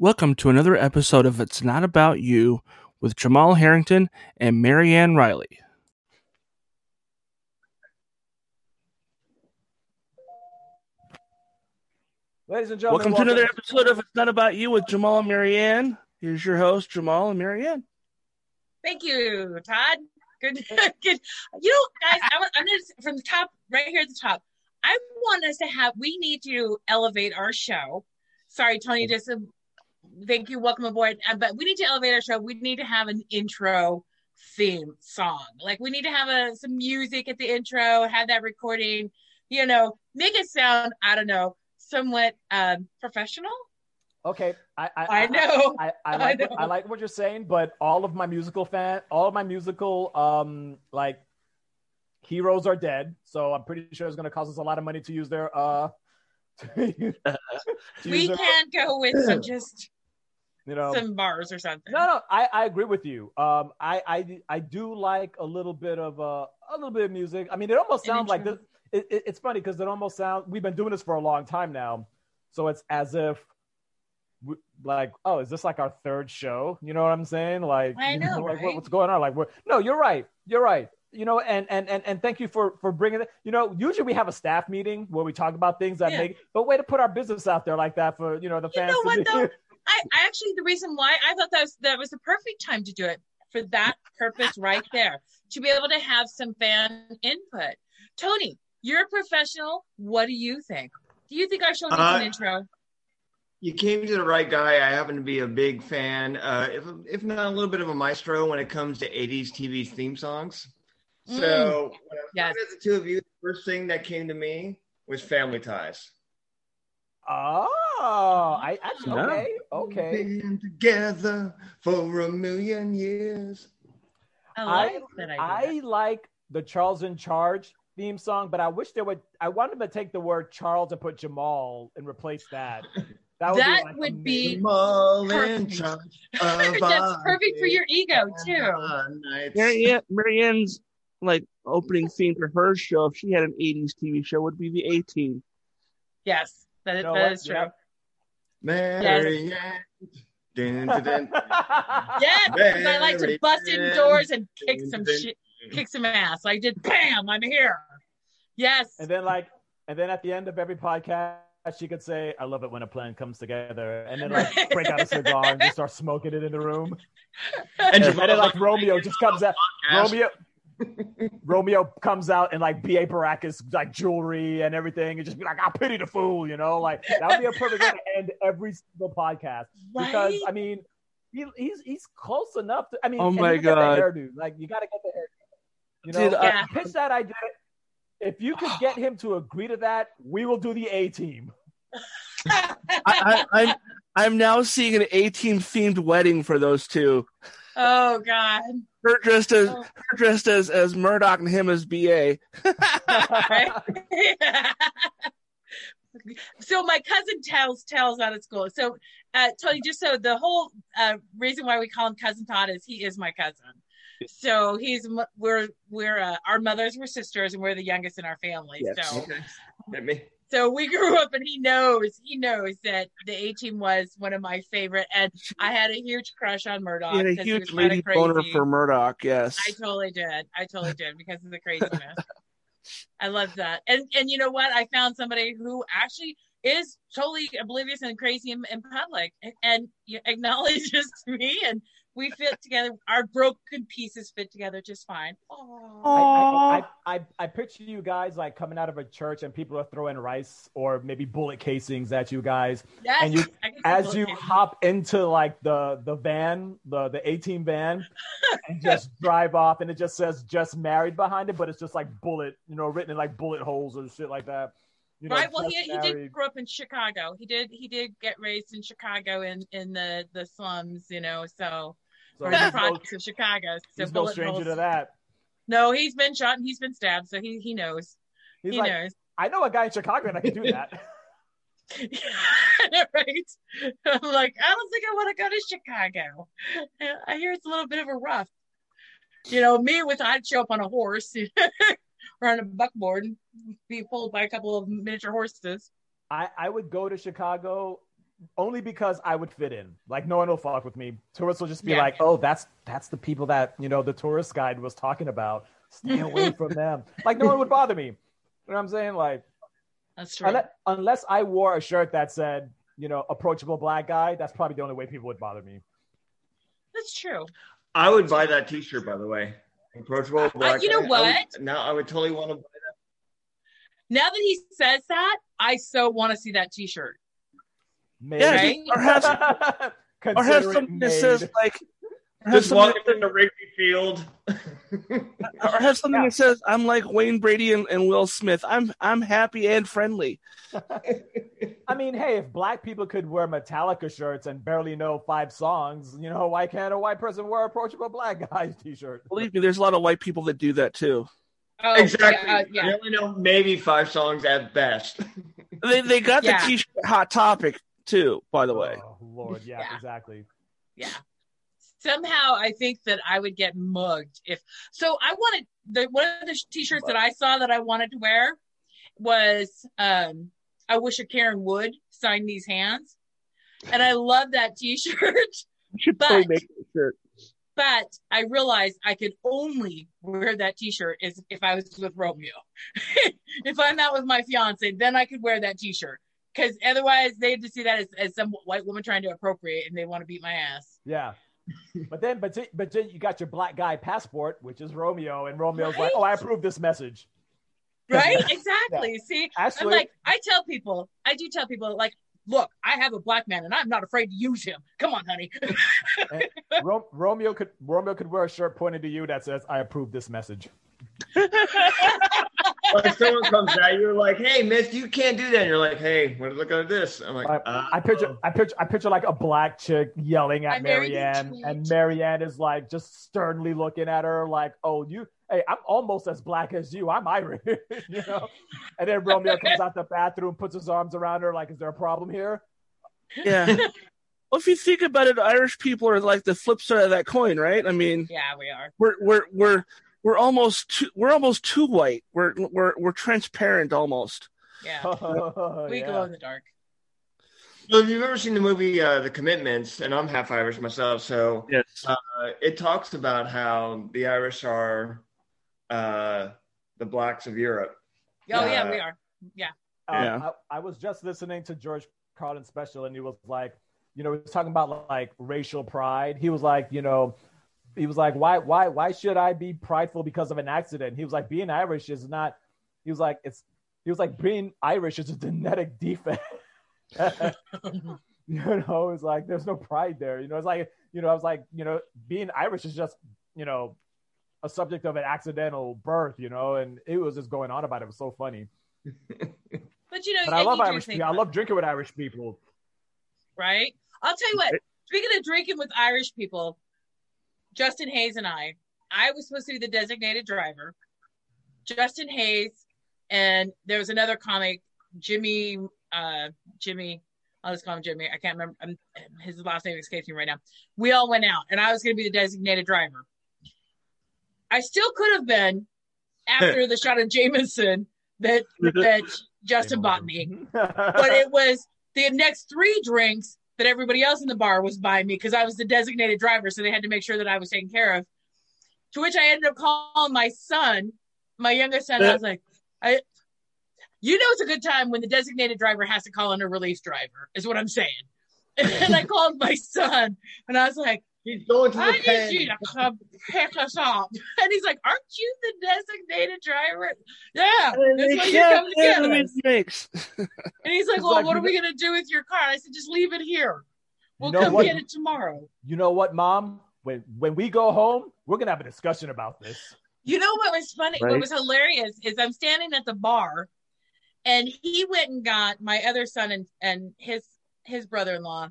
Welcome to another episode of It's Not About You with Jamal Harrington and Marianne Riley. Ladies and gentlemen, welcome to another episode of It's Not About You with Jamal and Marianne. Here's your host, Jamal and Marianne. Thank you, Todd. Good. You know, guys, I'm going to, from the top, right here at the top, I want us to have, we need to elevate our show. Sorry, Tony, just thank you. Welcome aboard. But we need to elevate our show. We need to have an intro theme song. Like, we need to have some music at the intro, have that recording, you know, make it sound, I don't know, somewhat professional. Okay. I like what you're saying, but all of my musical heroes are dead. So I'm pretty sure it's going to cost us a lot of money to use their, we can't go with some just some bars or something. No, I agree with you. I do like a little bit of music. I mean, it almost sounds like this. It's funny because it almost sounds, we've been doing this for a long time now, so it's as if we, like, oh, is this like our third show? You know what I'm saying? Like, I know, right? Like, what's going on? Like, you're right. You know, and thank you for bringing it. You know, usually we have a staff meeting where we talk about things that make, but way to put our business out there like that for, the fans. You know what, though? I actually, the reason why I thought that was the perfect time to do it for that purpose right there, to be able to have some fan input. Tony, you're a professional. What do you think? Do you think our show needs an intro? You came to the right guy. I happen to be a big fan, if not a little bit of a maestro when it comes to 80s TV theme songs. So, when I looked at the two of you, the first thing that came to me was Family Ties. Oh, I actually, okay. We've been together for 1,000,000 years. I like the Charles in Charge theme song, but I wish I wanted to take the word Charles and put Jamal and replace that. That would be perfect. That's perfect for your ego, too. Yeah, Marianne's opening theme for her show, if she had an 80s TV show, would be The A-Team. Yes, that is true. Marianne. Yes, because I like to bust in doors and kick some ass. I did, bam, I'm here. Yes. And then at the end of every podcast, she could say, I love it when a plan comes together, and then break out a cigar and just start smoking it in the room. And then Romeo just comes out. Romeo comes out in B.A. Baracus jewelry and everything, and just be like, I pity the fool, that would be a perfect way to end every single podcast. Right? Because I mean, he's close enough to, I mean, oh my God, you gotta get the hairdo. Pitch that idea. If you could get him to agree to that, we will do the A-Team. I'm now seeing an A-Team themed wedding for those two. Oh God! Her dressed as Murdoch and him as BA. Right? Yeah. So my cousin tells out of school. So Tony, just so the whole reason why we call him Cousin Todd is he is my cousin. So we're our mothers were sisters and we're the youngest in our family. Yes. So, okay. So we grew up and he knows that the A-Team was one of my favorite, and I had a huge crush on Murdoch. You had a huge lady boner for Murdoch. Yes, I totally did because of the craziness. I love that, and you know what? I found somebody who actually is totally oblivious and crazy in public, and acknowledges me, and we fit together. Our broken pieces fit together just fine. I picture you guys coming out of a church and people are throwing rice or maybe bullet casings at you guys. Yes, and you, as you hop into the van, the A-Team van, and just drive off, and it just says "just married" behind it, but it's just bullet, written in bullet holes or shit like that. You know, right. Well, he did grow up in Chicago. He did get raised in Chicago in the slums. So he's in Chicago. So he's no stranger to that. No, he's been shot and he's been stabbed, so he knows. He knows. I know a guy in Chicago and I can do that. Right? I'm I don't think I want to go to Chicago. I hear it's a little bit of a rough. I'd show up on a horse or on a buckboard and be pulled by a couple of miniature horses. I would go to Chicago only because I would fit in. Like, no one will fuck with me. Tourists will just be like, oh, that's the people that, you know, the tourist guide was talking about. Stay away from them. Like, no one would bother me. You know what I'm saying? Like, that's true. Unless I wore a shirt that said, you know, approachable black guy, that's probably the only way people would bother me. That's true. I would buy that t-shirt, by the way. Approachable black guy. You know what? I would totally want to buy that. Now that he says that, I so want to see that t-shirt. Maybe. Yeah, right? or have something that says, like, just walking into Wrigley Field. Or have something that says, I'm like Wayne Brady and Will Smith. I'm happy and friendly. I mean, hey, if black people could wear Metallica shirts and barely know 5 songs, you know, why can't a white person wear approachable black guy t-shirt? Believe me, there's a lot of white people that do that too. Oh, exactly. Yeah. They only know maybe 5 songs at best. They got the t-shirt Hot Topic too, by the way. Oh, Lord, yeah, exactly. Yeah. Somehow, I think that I would get mugged if. So I wanted one of the t-shirts that I saw that I wanted to wear was "I wish a Karen would sign these hands," and I love that t-shirt. You should probably make a shirt. But I realized I could only wear that t-shirt if I was with Romeo. If I'm not with my fiance, then I could wear that t-shirt. Because otherwise, they just see that as some white woman trying to appropriate, and they want to beat my ass. Yeah. But then you got your black guy passport, which is Romeo, and Romeo's like, "Oh, I approve this message." Right? Exactly. Yeah. See, Ashley, I do tell people, like, look, I have a black man, and I'm not afraid to use him. Come on, honey. Romeo could wear a shirt pointed to you that says, "I approve this message." If someone comes at you, you're like, "Hey, miss, you can't do that." And you're like, "Hey, what, look at this." I'm like, I picture like a black chick yelling at Marianne, and Marianne is like just sternly looking at her, like, "Oh, you, hey, I'm almost as black as you. I'm Irish," you know. And then Romeo comes out the bathroom, puts his arms around her, like, "Is there a problem here?" Yeah. Well, if you think about it, Irish people are like the flip side of that coin, right? I mean, yeah, we are. We're almost too white. We're transparent almost. Yeah, we glow in the dark. So if you've ever seen the movie The Commitments, and I'm half Irish myself, so yes. It talks about how the Irish are the blacks of Europe. Oh yeah, we are. Yeah. I was just listening to George Carlin's special, and he was like, you know, he was talking about like racial pride. He was like, you know. He was like, why should I be prideful because of an accident? He was like, being Irish is not. He was like, being Irish is a genetic defect. You know, it's like there's no pride there. You know, it's like, you know, I was like, you know, being Irish is just, you know, a subject of an accidental birth. You know, and it was just going on about it. It was so funny. But you know, but I love Irish people. I love drinking with Irish people. Right. I'll tell you what. Speaking of drinking with Irish people. Justin Hayes and I was supposed to be the designated driver. Justin Hayes, and there was another comic, Jimmy, I'll just call him Jimmy. I can't remember. His last name escapes me right now. We all went out, and I was going to be the designated driver. I still could have been after the shot of Jameson that Justin bought me. But it was the next 3 drinks that everybody else in the bar was buying me because I was the designated driver, so they had to make sure that I was taken care of. To which I ended up calling my son, my youngest son. I was like, you know, it's a good time when the designated driver has to call in a relief driver, is what I'm saying. And I called my son, and I was like, I need you to come pick us up. And he's like, aren't you the designated driver? Yeah, that's why you come to get us. And he's like, well, what are we going to do with your car? I said, just leave it here. We'll come get it tomorrow. You know what, Mom? When we go home, we're going to have a discussion about this. You know what was funny? Right? What was hilarious is I'm standing at the bar, and he went and got my other son and his brother-in-law.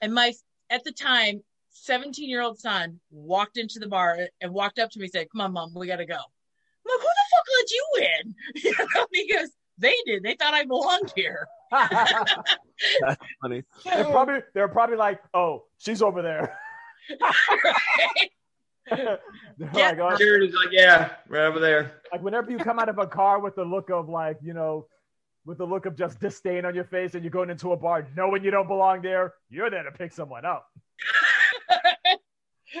And my... At the time, 17-year-old son walked into the bar and walked up to me and said, come on, Mom, we got to go. I'm like, who the fuck let you in? You know? He goes, they did. They thought I belonged here. That's funny. They're probably like, oh, she's over there. Right? Jared is like, yeah, right over there. Like whenever you come out of a car with the look of like, you know, with the look of just disdain on your face, and you're going into a bar knowing you don't belong there, you're there to pick someone up.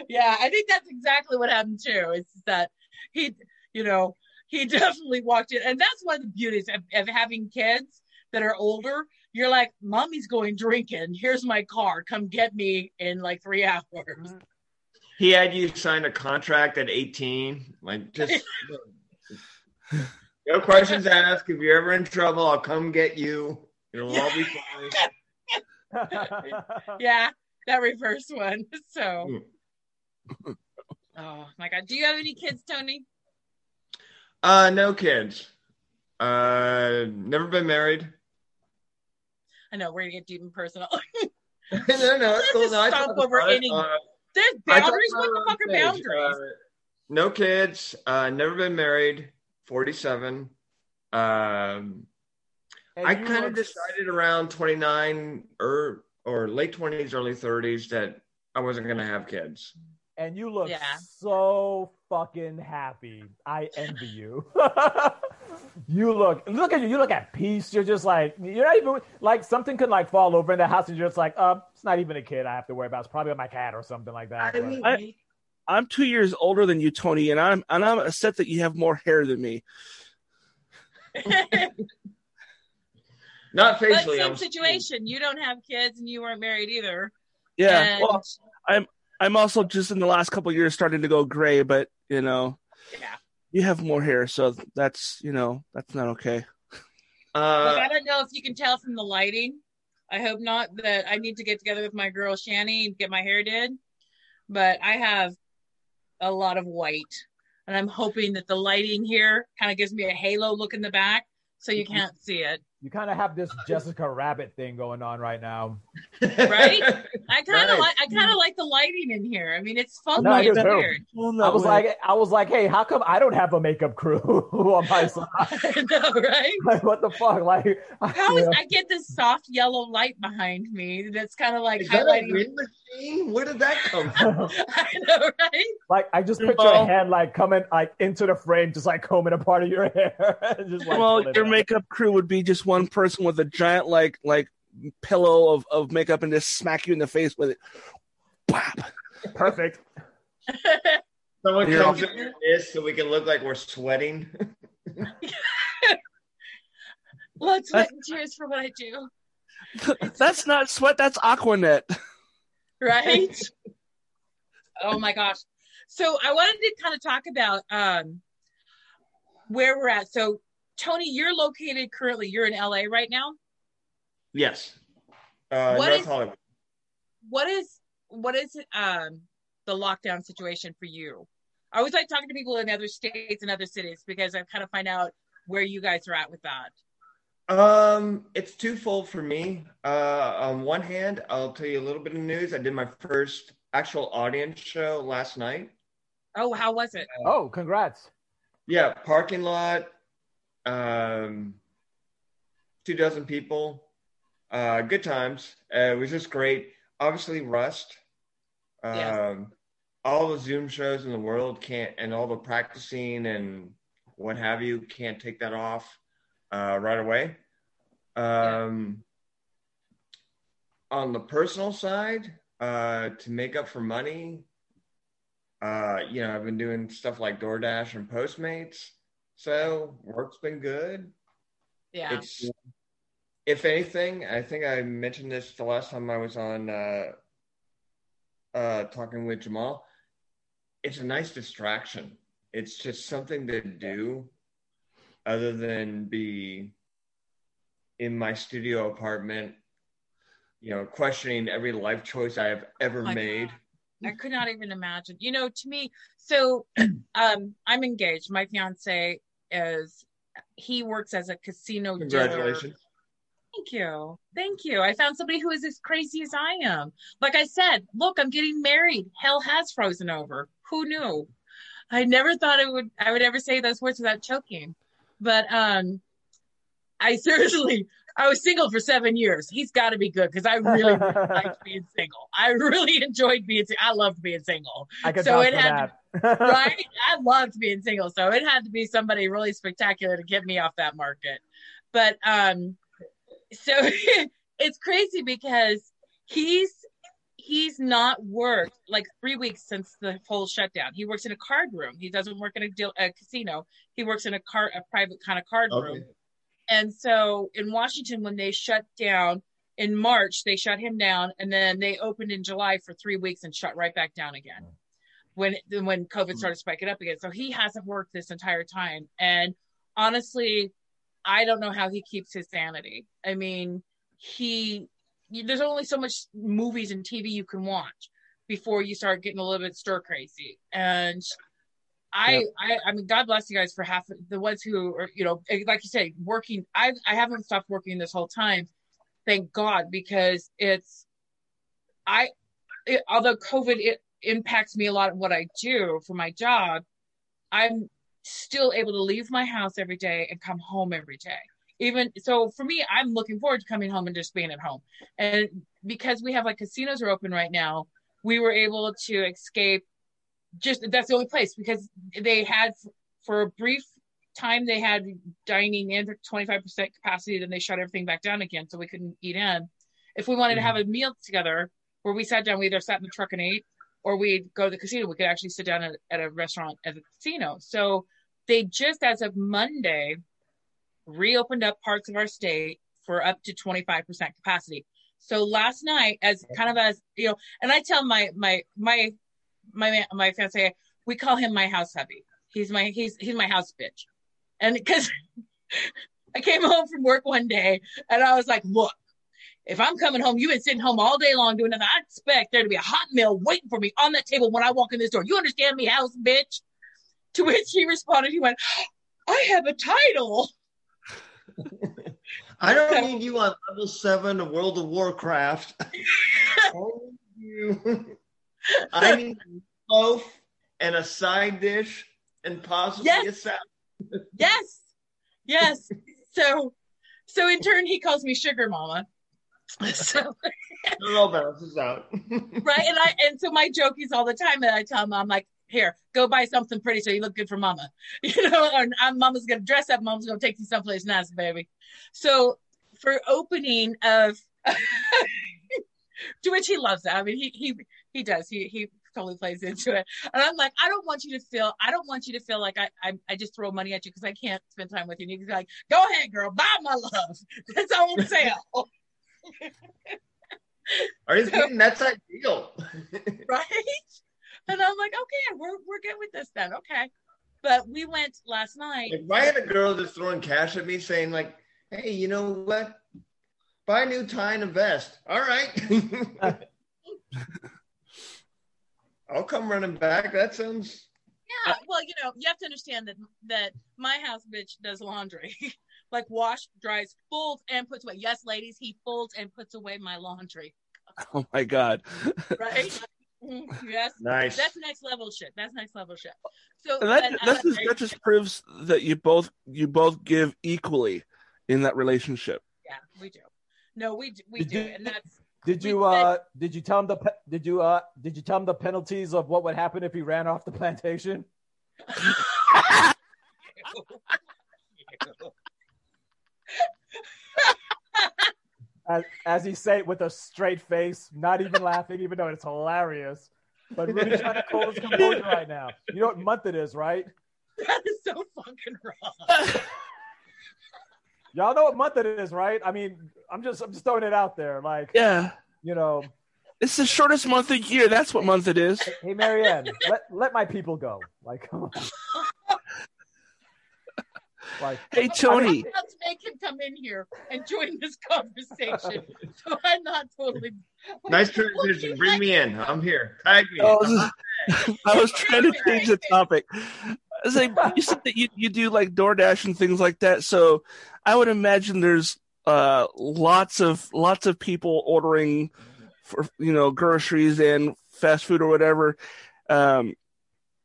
Yeah, I think that's exactly what happened too. It's that he definitely walked in. And that's one of the beauties of having kids that are older. You're like, mommy's going drinking. Here's my car. Come get me in like 3 hours. He had you sign a contract at 18. Like, just no questions asked. If you're ever in trouble, I'll come get you. It'll all be fine. Yeah, that reverse one. So, oh my God. Do you have any kids, Tony? No kids. Never been married. I know, we're gonna get deep and personal. No, it's cool. There's boundaries. What the fuck are boundaries? No kids. Never been married. 47. I kind of decided around 29 or late 20s, early 30s that I wasn't gonna have kids. And you look so fucking happy. I envy you. You look at you. You look at peace. You're just like, you're not even like something could like fall over in the house, and you're just like, it's not even a kid I have to worry about. It's probably my cat or something like that. I mean, I'm 2 years older than you, Tony, and I'm upset that you have more hair than me. Not facially. But same situation. You don't have kids, and you weren't married either. Yeah. And... Well, I'm also just in the last couple of years starting to go gray, but you have more hair, so that's not okay. Look, I don't know if you can tell from the lighting. I hope not, that I need to get together with my girl Shani and get my hair did, but I have a lot of white, and I'm hoping that the lighting here kind of gives me a halo look in the back, so you can't see it. You kind of have this Jessica Rabbit thing going on right now, right? I kind of like the lighting in here. I mean, it's fun. No, it's weird. Well, no, I was like, hey, how come I don't have a makeup crew on my side? No, right? Like, what the fuck? Like, I get this soft yellow light behind me that's kind of like highlighting. Where did that come from? I know, right? Like, I just picture a hand like coming like into the frame, just like combing a part of your hair. Just, like, your makeup crew would be just one person with a giant like pillow of makeup, and just smack you in the face with it. Bop. Perfect. Someone comes in with this so we can look like we're sweating. Blood, sweat, and tears for what I do. That's not sweat. That's Aquanet. Right? Oh my gosh. So I wanted to kind of talk about where we're at. So Tony, you're located currently, you're in LA right now? Yes. North Hollywood. What is the lockdown situation for you? I always like talking to people in other states and other cities because I kind of find out where you guys are at with that. It's twofold for me. On one hand, I'll tell you a little bit of news. I did my first actual audience show last night. Oh, how was it? Oh, congrats. Yeah, parking lot, 2 dozen people, good times. It was just great. Obviously, rust. All the Zoom shows in the world can't, and all the practicing and what have you, can't take that off right away. On the personal side, to make up for money, I've been doing stuff like DoorDash and Postmates. So work's been good. Yeah. It's, if anything, I think I mentioned this the last time I was on talking with Jamal. It's a nice distraction. It's just something to do other than be in my studio apartment, questioning every life choice I have ever made. I could not even imagine. To me, so I'm engaged. My fiance works as a casino dealer. Congratulations. Thank you. I found somebody who is as crazy as I am. Like I said, look, I'm getting married. Hell has frozen over. Who knew? I never thought I would ever say those words without choking. But I was single for 7 years. He's got to be good because I really liked being single. I really enjoyed being single. I loved being single. I could so it had that. Right? I loved being single. So it had to be somebody really spectacular to get me off that market. But so it's crazy because he's not worked like 3 weeks since the whole shutdown. He works in a card room. He doesn't work in a casino. He works in a private kind of card room. And so in Washington, when they shut down in March, they shut him down, and then they opened in July for 3 weeks and shut right back down again when COVID started spiking up again. So he hasn't worked this entire time. And honestly, I don't know how he keeps his sanity. I mean, there's only so much movies and TV you can watch before you start getting a little bit stir crazy. And I mean, God bless you guys for half the ones who are, you know, like you say, working. I haven't stopped working this whole time. Thank God, because although COVID impacts me a lot in what I do for my job, I'm still able to leave my house every day and come home every day. Even so, for me, I'm looking forward to coming home and just being at home. And because we have like casinos are open right now, we were able to escape. Just that's the only place, because they had for a brief time they had dining in 25% capacity, then they shut everything back down again, so we couldn't eat in. If we wanted to have a meal together where we sat down, we either sat in the truck and ate, or we'd go to the casino. We could actually sit down at a restaurant at the casino. So they just, as of Monday, reopened up parts of our state for up to 25% capacity. So last night, as kind of as, you know, and I tell my fiance, we call him my house hubby. He's my house bitch. And because I came home from work one day and I was like, look, if I'm coming home, you've been sitting home all day long doing nothing. I expect there to be a hot meal waiting for me on that table when I walk in this door. You understand me, house bitch? To which he responded, he went, I have a title. I don't need you on level 7 of World of Warcraft. I need a loaf and a side dish and possibly a salad. Yes. So in turn, he calls me sugar mama. So it all balances out. Right. And so my joke is all the time that I tell him, I'm like, here, go buy something pretty so you look good for mama. You know, and mama's going to dress up. Mama's going to take you someplace nice, baby. So for opening of, to which he loves that. I mean, he does. He totally plays into it. And I'm like, I don't want you to feel like I just throw money at you because I can't spend time with you. And you can be like, go ahead, girl, buy my love. That's on sale. Are you kidding? That's ideal. Right? And I'm like, okay, we're good with this then. Okay. But we went last night. If I had a girl just throwing cash at me saying like, hey, you know what? Buy a new tie and a vest. All right. I'll come running back. That sounds. Yeah. Well, you know, you have to understand that my house bitch does laundry. Like wash, dries, folds, and puts away. Yes, ladies, he folds and puts away my laundry. Oh, my God. Right? Yes. Nice. That's next level shit. So that just proves that you both give equally in that relationship. Yeah, we do. No, we do. And that's. Did you tell him the penalties of what would happen if he ran off the plantation? As he say it with a straight face, not even laughing, even though it's hilarious. But really trying to hold his composure right now. You know what month it is, right? That is so fucking wrong. Y'all know what month it is, right? I mean, I'm just throwing it out there, like, yeah, you know, it's the shortest month of year. That's what month it is. Hey, Marianne, let my people go, like, come on. Like, hey, Tony, let's make him come in here and join this conversation. So I'm not totally nice transition. Bring me in. I'm here. Tag me. I was trying to change the topic. I was like, you said that you do like DoorDash and things like that, so I would imagine there's lots of people ordering for, you know, groceries and fast food or whatever. How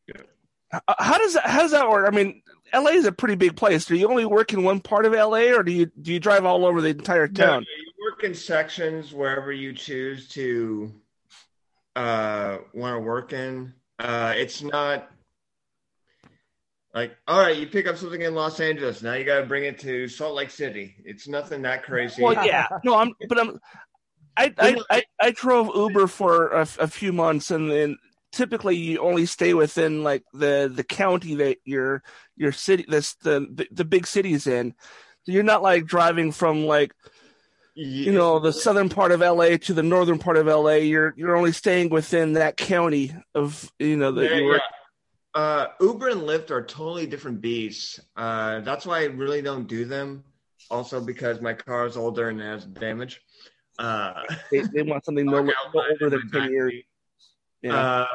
does that work? I mean, LA is a pretty big place. Do you only work in one part of LA, or do you drive all over the entire town? No, you work in sections wherever you choose to want to work in. It's not. Like, all right, you pick up something in Los Angeles. Now you got to bring it to Salt Lake City. It's nothing that crazy. Well, yeah, no, I drove Uber for a few months, and then typically you only stay within like the county that your city, that's the big city's in. So you're not like driving from like, you know, the southern part of LA to the northern part of LA. You're only staying within that county of, you know, that you were. Uber and Lyft are totally different beasts. That's why I really don't do them. Also because my car is older and has damage. They want something no older than 10 years. Yeah.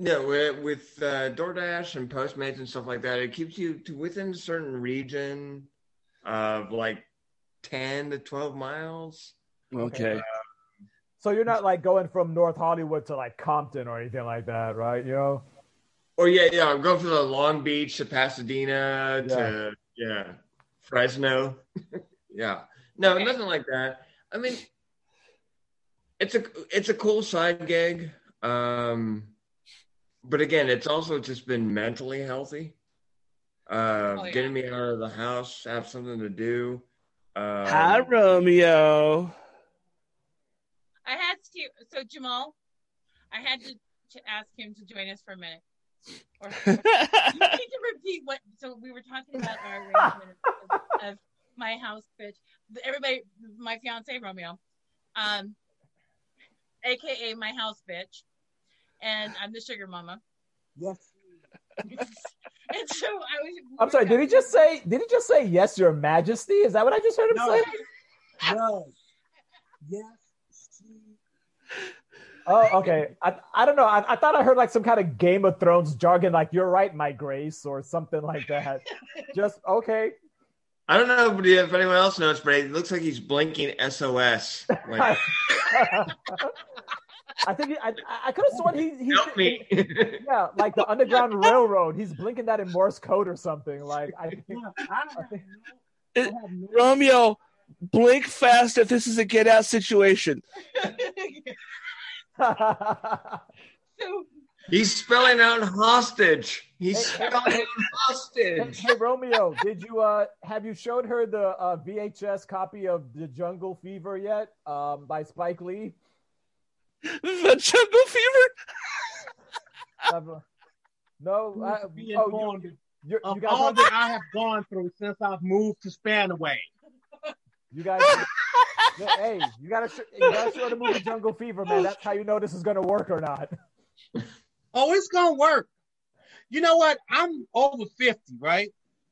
With DoorDash and Postmates and stuff like that, it keeps you to within a certain region of like 10 to 12 miles. Okay. So you're not like going from North Hollywood to like Compton or anything like that, right? You know? Or yeah, I'm going from the Long Beach to Pasadena to Fresno. Yeah. No, nothing like that. I mean, it's a cool side gig. But again, it's also just been mentally healthy. Getting me out of the house, have something to do. Hi, Romeo. Jamal, I had to ask him to join us for a minute. You need to repeat what. So we were talking about our arrangement of my house, bitch. Everybody, my fiance Romeo, AKA my house, bitch, and I'm the sugar mama. Yes. And so I was. I'm sorry. Did he just say yes, Your Majesty? Is that what I just heard him say? No. Yes. Oh, okay. I don't know. I thought I heard like some kind of Game of Thrones jargon, like "You're right, my grace" or something like that. Just okay. I don't know if anyone else knows, but it looks like he's blinking SOS. Like... I think I could have sworn he help me. Yeah, like the Underground Railroad. He's blinking that in Morse code or something. Like I have no Romeo. Blink fast if this is a Get Out situation. He's spelling out hostage. Hey, Romeo, did you have you showed her the VHS copy of The Jungle Fever yet? By Spike Lee. The Jungle Fever? No. You guys all that I have gone through since I've moved to Spanaway. You guys, hey, you gotta show the movie Jungle Fever, man. That's how you know this is gonna work or not. Oh, it's gonna work. You know what? I'm over 50, right?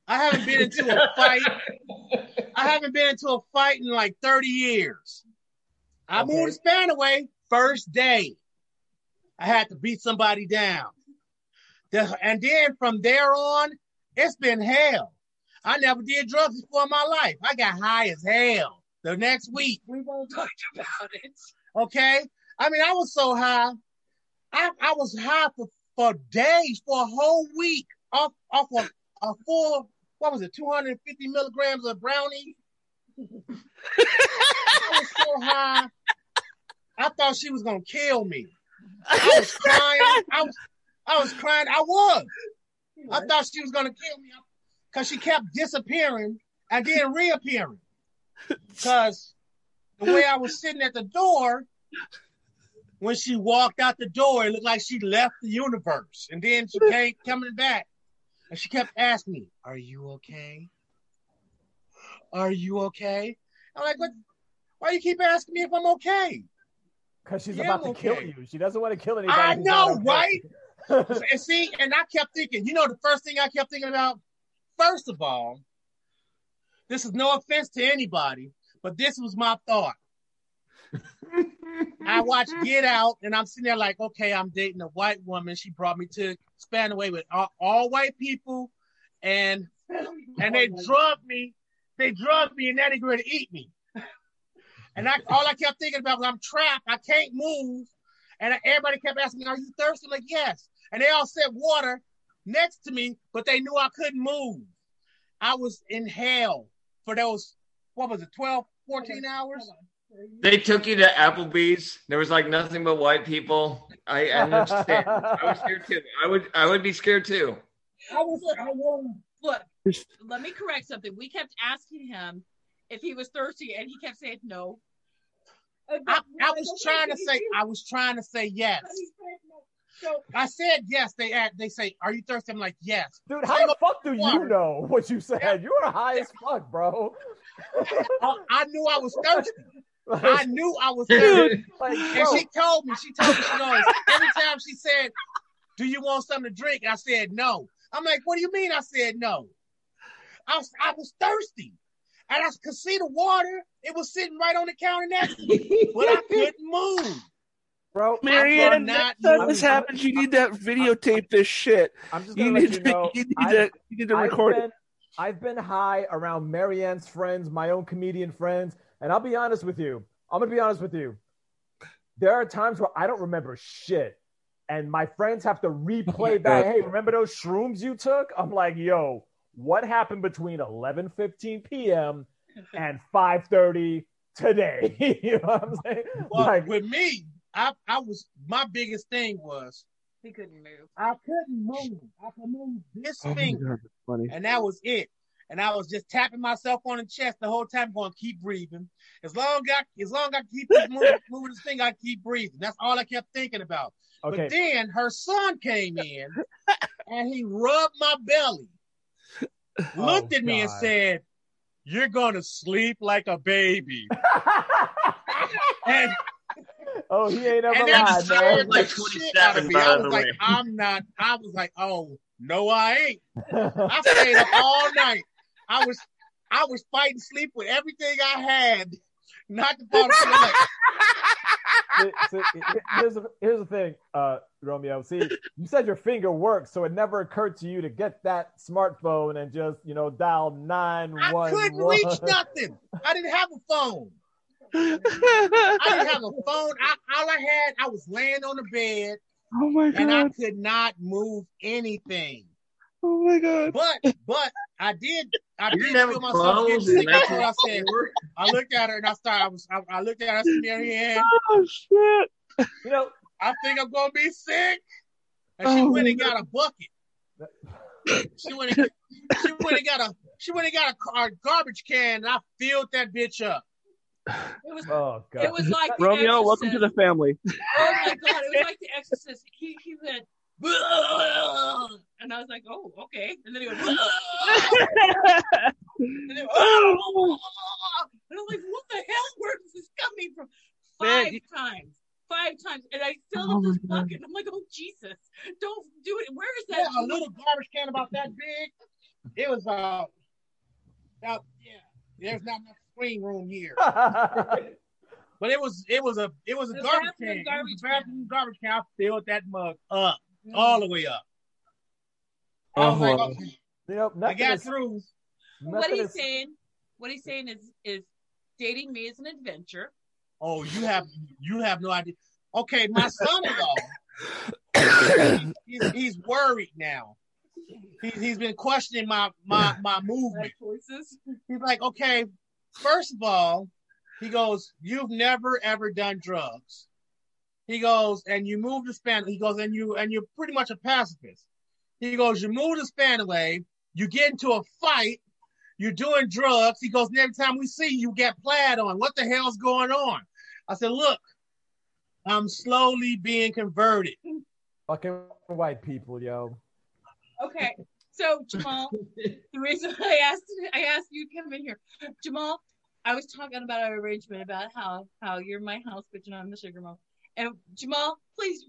I haven't been into a fight. I haven't been into a fight in like 30 years. I moved to Spanaway first day. I had to beat somebody down. And then from there on, it's been hell. I never did drugs before in my life. I got high as hell. The next week, we won't talk about it. Okay? I mean, I was so high. I was high for days, for a whole week, off of a full, 250 milligrams of brownie? I was so high. I thought she was going to kill me. I was crying. I thought she was going to kill me. Because she kept disappearing and then reappearing. Because the way I was sitting at the door, when she walked out the door, it looked like she left the universe. And then she came coming back. And she kept asking me, "Are you okay? Are you okay?" I'm like, "What? Why you keep asking me if I'm okay?" Because she's about to kill you. She doesn't want to kill anybody. I know, right? And see, and I kept thinking, you know, the first thing I kept thinking about, first of all, this is no offense to anybody, but this was my thought. I watched Get Out, and I'm sitting there like, okay, I'm dating a white woman. She brought me to Spanaway with all white people, and they drugged me, and now they're going to eat me. And all I kept thinking about was I'm trapped. I can't move. And everybody kept asking me, "Are you thirsty?" I'm like, "Yes." And they all said water next to me, but they knew I couldn't move. I was in hell for those, 12, 14 hours? They took you to Applebee's. There was like nothing but white people. I understand. I was scared too. I would be scared too. Look, let me correct something. We kept asking him if he was thirsty, and he kept saying no. I was trying to say yes. So, I said yes. They say, "Are you thirsty?" I'm like, "Yes." Dude, how the fuck do you know what you said? Yeah. You were high as fuck, bro. I knew I was thirsty. I knew I was thirsty. Like, and she told me, she goes, every time she said, "Do you want something to drink?" I said no. I'm like, "What do you mean?" I said no. I was thirsty, and I could see the water. It was sitting right on the counter next to me, but I couldn't move. Bro, Marianne, next time this happens, you need to videotape this shit. I'm just going to let you know. You need to record it. I've been high around Marianne's friends, my own comedian friends, and I'll be honest with you. I'm going to be honest with you. There are times where I don't remember shit, and my friends have to replay that. Hey, remember those shrooms you took? I'm like, yo, what happened between 11:15 p.m. and 5:30 today? You know what I'm saying? Well, like, with me, my biggest thing was he couldn't move. I couldn't move. I could move this finger, and that was it. And I was just tapping myself on the chest the whole time, going, "Keep breathing. As long as I keep moving this thing, I keep breathing." That's all I kept thinking about. Okay. But then her son came in, and he rubbed my belly, looked at me, and said, "You're gonna sleep like a baby." And oh, he ain't ever lied, man. Like 27, by the way. I was like, oh, no, I ain't. I stayed up all night. I was fighting sleep with everything I had. Not to fall asleep. Here's the thing, Romeo. See, you said your finger works, so it never occurred to you to get that smartphone and just, dial 911. I couldn't reach nothing. I didn't have a phone. I didn't have a phone. I was laying on the bed, oh my God, and I could not move anything. Oh my God! But I did feel myself getting sick. That's what I said. I looked at her and I started. I looked at her. I said, "Marianne, oh shit! I think I'm gonna be sick." And she went and got a bucket. She went and got a garbage can, and I filled that bitch up. It was like Romeo, welcome to the family. Oh my God, it was like The Exorcist. He went, "Bleh!" And I was like, "Oh, okay." And then he went, "Bleh!" And then, "Oh!" And I'm like, "What the hell? Where is this coming from?" Five times, and I still have this bucket. I'm like, "Oh Jesus, don't do it." Where is that? Yeah, a little garbage can about that big. It was about There's not enough screen room here. But it was a garbage can. Garbage can. I filled that mug up, all the way up. I was like, okay. I got through. What he's saying is dating me is an adventure. Oh, you have no idea. Okay, my son-in-law, he's worried now. He's been questioning my movement. He's like, okay, first of all, he goes, "You've never ever done drugs." He goes, "And you moved to Spanaway." He goes, and you're pretty much a pacifist." He goes, "You move to Spanaway, you get into a fight, you're doing drugs." He goes, "And every time we see you, you get plaid on. What the hell's going on?" I said, "Look, I'm slowly being converted." Fucking white people, yo. Okay, so Jamal, the reason I asked you to come in here, Jamal, I was talking about our arrangement about how you're my house, but you're not in the sugar mom. And Jamal, please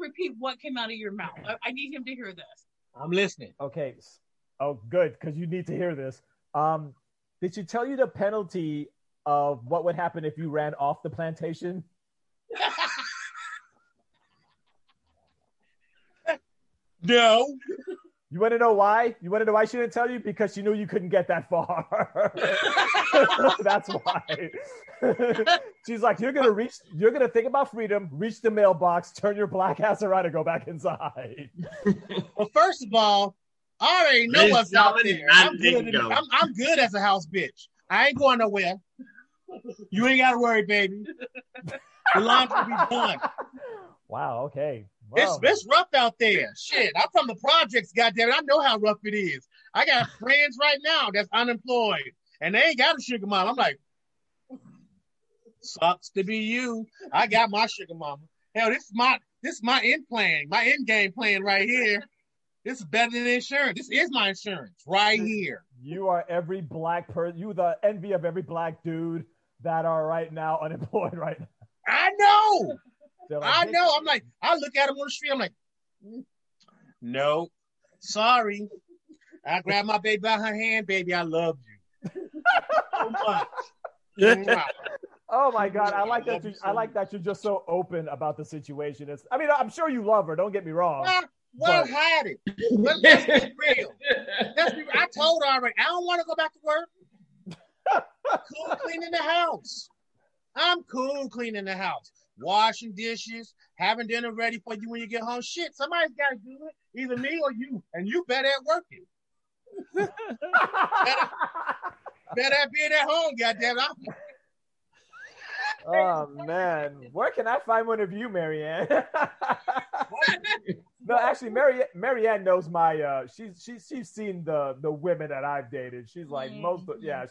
repeat what came out of your mouth. I need him to hear this. I'm listening. Okay. Oh, good, because you need to hear this. Did she tell you the penalty of what would happen if you ran off the plantation? No. You want to know why? You want to know why she didn't tell you? Because she knew you couldn't get that far. That's why. She's like, you're gonna think about freedom, reach the mailbox, turn your black ass around, and go back inside. Well, first of all, I already know what's out there. I'm good as a house bitch. I ain't going nowhere. You ain't got to worry, baby. The laundry will be done. Wow, okay. Well, it's rough out there. Shit, I'm from the projects, goddammit. I know how rough it is. I got friends right now that's unemployed, and they ain't got a sugar mama. I'm like, sucks to be you. I got my sugar mama. Hell, this is my end plan, my end game plan right here. This is better than insurance. This is my insurance right here. You are every black person. You the envy of every black dude that are right now unemployed right now. I know. Like, I know. I'm like, I look at him on the street. I'm like, no, sorry. I grab my baby by her hand. Baby, I love you so much. Wow. Oh my God! I like that you're just so open about the situation. I'm sure you love her. Don't get me wrong. Well, hide it. But let's be real. I told her already. I don't want to go back to work. Cool cleaning the house. I'm cool cleaning the house. Washing dishes, having dinner ready for you when you get home. Shit, somebody's got to do it. Either me or you. And you better at working. better at being at home, goddamn. Oh, man. Where can I find one of you, Marianne? No, actually, Marianne knows my, she's seen the women that I've dated. She's like,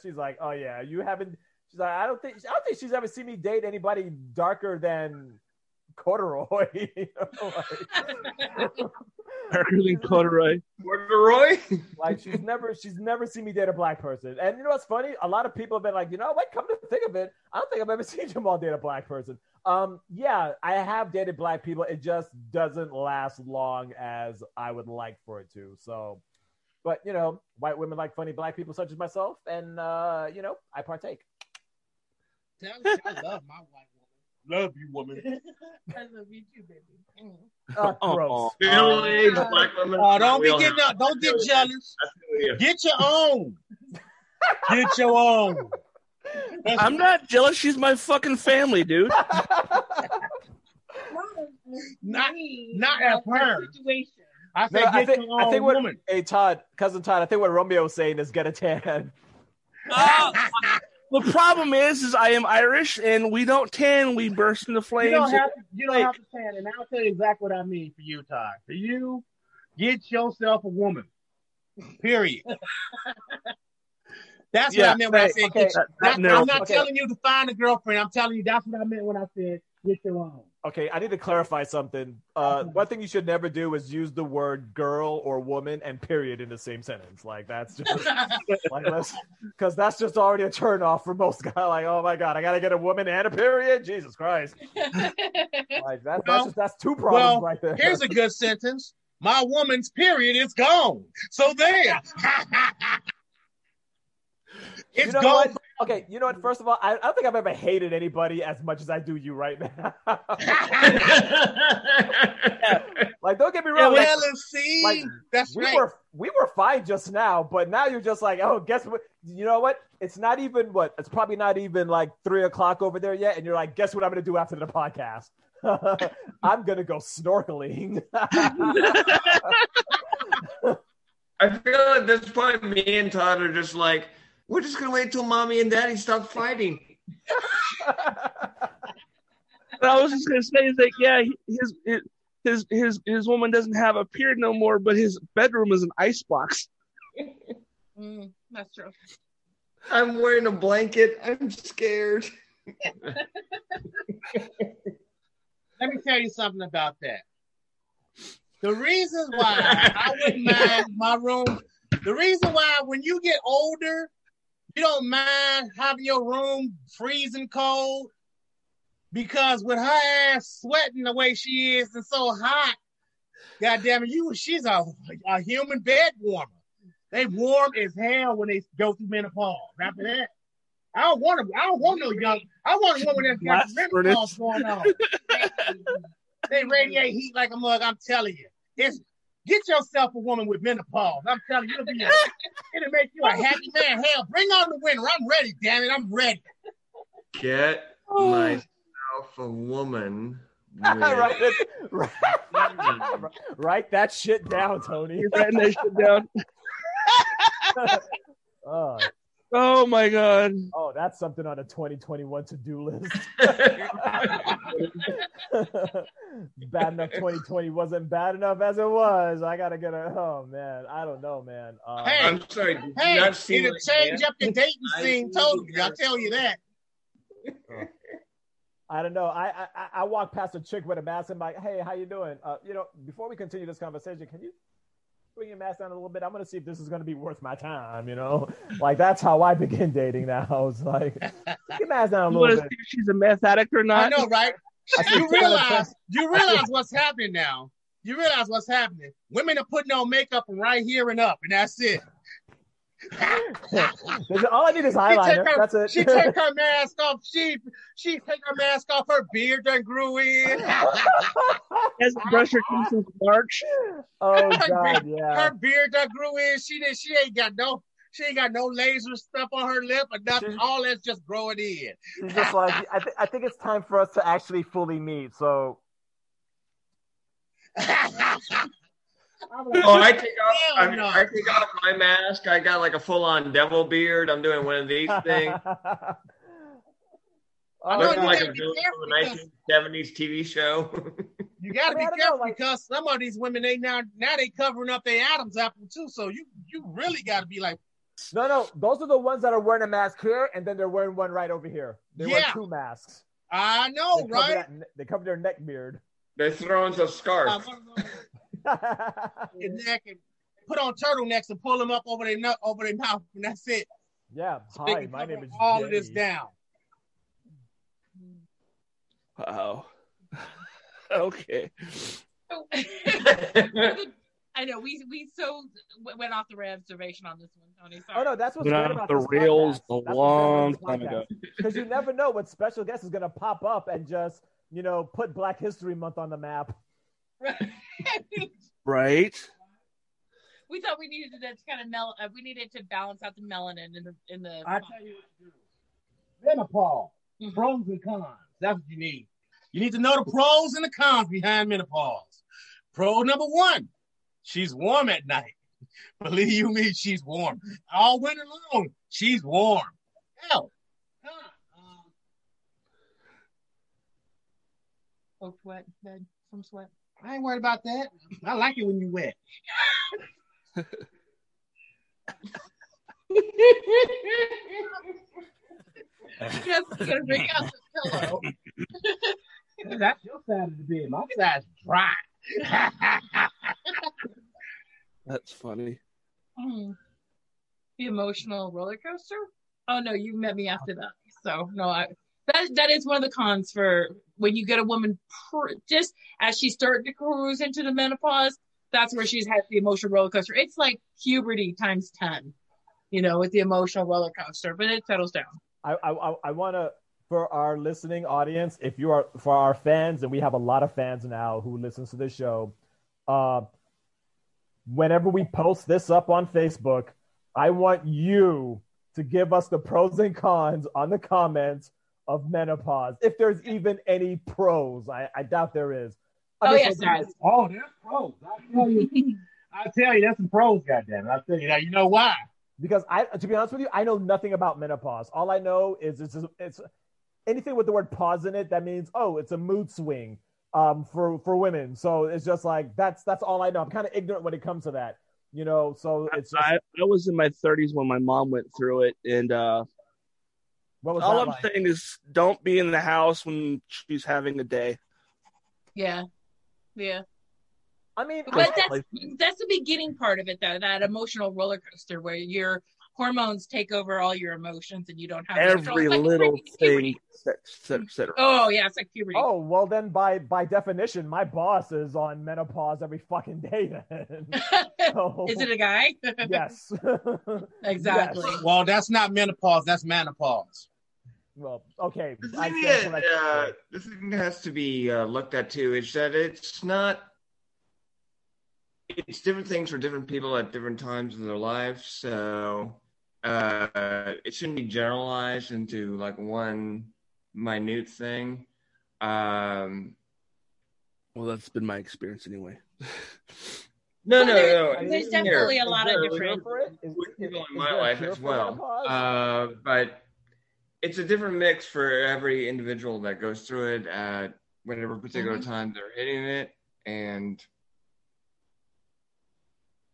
she's like, oh, yeah, you haven't. She's like, I don't think she's ever seen me date anybody darker than corduroy. You know, like, darker than corduroy. Corduroy? Like she's never seen me date a black person. And you know what's funny? A lot of people have been like, you know what? Come to think of it, I don't think I've ever seen Jamal date a black person. Yeah, I have dated black people. It just doesn't last long as I would like for it to. So, but you know, white women like funny black people such as myself, and you know, I partake. I love my white woman. Love you, woman. I love you too, baby. Gross. Don't get jealous. Get your own. Get your own. I'm not jealous. She's my fucking family, dude. not at her. I think hey, Todd, cousin Todd. I think what Romeo was saying is get a tan. The problem is I am Irish, and we don't tan. We burst into flames. You don't have to tan, and I'll tell you exactly what I mean for you, Todd. For you, get yourself a woman. Period. That's what I meant when I said get your own. I'm not telling you to find a girlfriend. I'm telling you that's what I meant when I said get your own. Okay, I need to clarify something. One thing you should never do is use the word girl or woman and period in the same sentence. Like, that's just, because that's just already a turnoff for most guys. Like, oh my God, I got to get a woman and a period? Jesus Christ. Like, that's two problems right there. Here's a good sentence. My woman's period is gone. So there. It's gone. What? Okay, you know what? First of all, I don't think I've ever hated anybody as much as I do you right now. Like, don't get me wrong. LLC. Like, that's we were fine just now, but now you're just like, oh, guess what? You know what? It's not even it's probably not even like 3:00 over there yet, and you're like, guess what I'm gonna do after the podcast? I'm gonna go snorkeling. I feel at this point, me and Todd are just like, we're just going to wait till mommy and daddy stop fighting. I was just going to say that, yeah, his woman doesn't have a period no more, but his bedroom is an icebox. That's true. I'm wearing a blanket. I'm scared. Let me tell you something about that. The reason why I wouldn't mind my room... The reason why when you get older, you don't mind having your room freezing cold, because with her ass sweating the way she is and so hot, goddamn it, she's a human bed warmer. They warm as hell when they go through menopause. After that, I don't want no young. I want a woman that's got menopause going on. They radiate heat like a mug. I'm telling you, Get yourself a woman with menopause. I'm telling you, it'll make you a happy man. Hell, bring on the winter. I'm ready, damn it. I'm ready. Get myself a woman. Write that shit down, Tony. You're writing that shit down. Oh my God. Oh that's something on a 2021 to-do list. Bad enough 2020 wasn't bad enof as it was. I gotta get a, oh man, I don't know, man. Hey, I'm sorry, hey, it'll change up the dating scene totally, I'll tell you that. I don't know. I walked past a chick with a mask and I'm like, hey, how you doing? You know, before we continue this conversation, can you bring your mask down a little bit? I'm going to see if this is going to be worth my time, you know? Like, that's how I begin dating now. I was like, bring your mask down a little bit. You want to see if she's a meth addict or not? I know, right? You realize what's happening now. You realize what's happening. Women are putting on makeup from right here and up, and that's it. All I need is eyeliner. That's it. She took her mask off. She take her mask off. Her beard done grew in. Hasn't brushed her teeth since March. Oh God, yeah. Her beard done grew in. She ain't got no laser stuff on her lip or nothing. All that's just growing in. She's just like, I think it's time for us to actually fully meet. So. Oh, I take off my mask. I got like a full-on devil beard. I'm doing one of these things. I'm looking like a villain from a 1970s TV show. You got to be careful because some of these women, they covering up their Adam's apple too. So you really got to be like. No, those are the ones that are wearing a mask here, and then they're wearing one right over here. They wear two masks. I know, right? They cover their neck beard. They're throwing some scarf. Neck and put on turtlenecks and pull them up over their mouth, and that's it. Yeah, so hi, my name is all Jay. Of this down. Wow. Okay. I know we so went off the observation on this one, Tony. Sorry. Oh no, that's what's good about the reels a long time ago. Because you never know what special guest is going to pop up and just put Black History Month on the map. Right. We thought we needed to we needed to balance out the melanin in the. I tell you what to do. Menopause, pros and cons. That's what you need. You need to know the pros and the cons behind menopause. Pro number one: she's warm at night. Believe you me, she's warm all winter long. She's warm. Hell. Soaked wet, bed from sweat. I ain't worried about that. I like it when you wet. Yes, gonna bring out the pillow. That's your side of the bed. My side's dry. That's funny. The emotional roller coaster? Oh no, you met me after that. So no, that is one of the cons for when you get a woman just as she's starting to cruise into the menopause. That's where she's had the emotional roller coaster. It's like puberty times 10, with the emotional roller coaster, but it settles down. I want to, for our listening audience, for our fans, and we have a lot of fans now who listens to this show. Whenever we post this up on Facebook, I want you to give us the pros and cons on the comments of menopause, if there's even any pros. I doubt there is. There's pros. I tell you, there's some pros, goddamn it. I tell you that. You know why? Because to be honest with you, I know nothing about menopause. All I know is it's anything with the word pause in it. That means it's a mood swing for women. So it's just like that's all I know. I'm kind of ignorant when it comes to that, So it's. I was in my 30s when my mom went through it, and. All I'm saying is don't be in the house when she's having a day. Yeah. Yeah. I mean, but that's the beginning part of it, though, that emotional roller coaster where your hormones take over all your emotions and you don't have every little thing, etc. Oh, yeah, it's like puberty. Oh, well, then by definition, my boss is on menopause every fucking day then. So, is it a guy? Yes. Exactly. Yes. Well, that's not menopause, that's menopause. Well, okay. The thing has to be looked at too is that it's different things for different people at different times in their lives. So it shouldn't be generalized into like one minute thing. Well, that's been my experience anyway. No. There's definitely a lot of different people in my life as well. But it's a different mix for every individual that goes through it at whatever particular time they're hitting it. And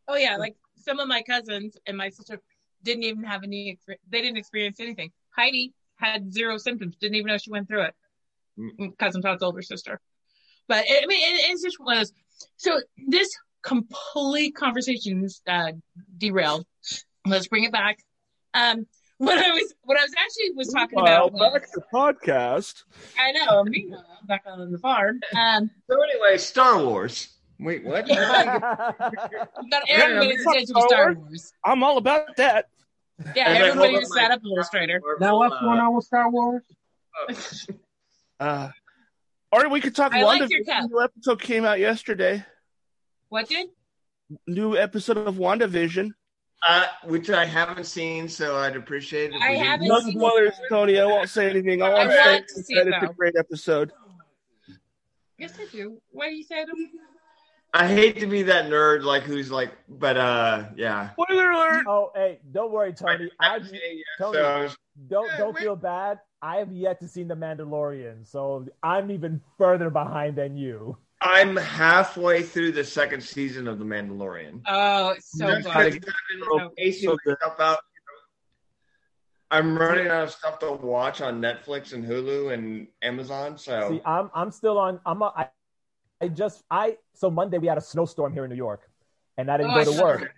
oh yeah, like some of my cousins and my sister didn't even have any, they didn't experience anything. Heidi had zero symptoms, didn't even know she went through it. Cousin Todd's older sister. But I mean, it's just one of those. So this complete conversation derailed. Let's bring it back. What I was talking about. Back to the podcast. I know. I'm back on the farm. So anyway, Star Wars. Wait, what? Everybody said Star Wars. I'm all about that. Yeah, everybody just sat up, Illustrator. Now what's going on with Star Wars? Or we could talk WandaVision. New episode came out yesterday. What did? New episode of WandaVision. Which I haven't seen, so I'd appreciate it. I haven't seen it. Tony, I won't say anything. I want to say that it's a great episode. Yes, I do. Why do you say it? I hate to be that nerd, yeah. Spoiler alert! Oh, hey, don't worry, Tony. Don't feel bad. I have yet to see The Mandalorian, so I'm even further behind than you. I'm halfway through the second season of The Mandalorian. Oh, it's so good. I'm running out of stuff to watch on Netflix and Hulu and Amazon. So see, I'm still on. So Monday we had a snowstorm here in New York, and I didn't go to work.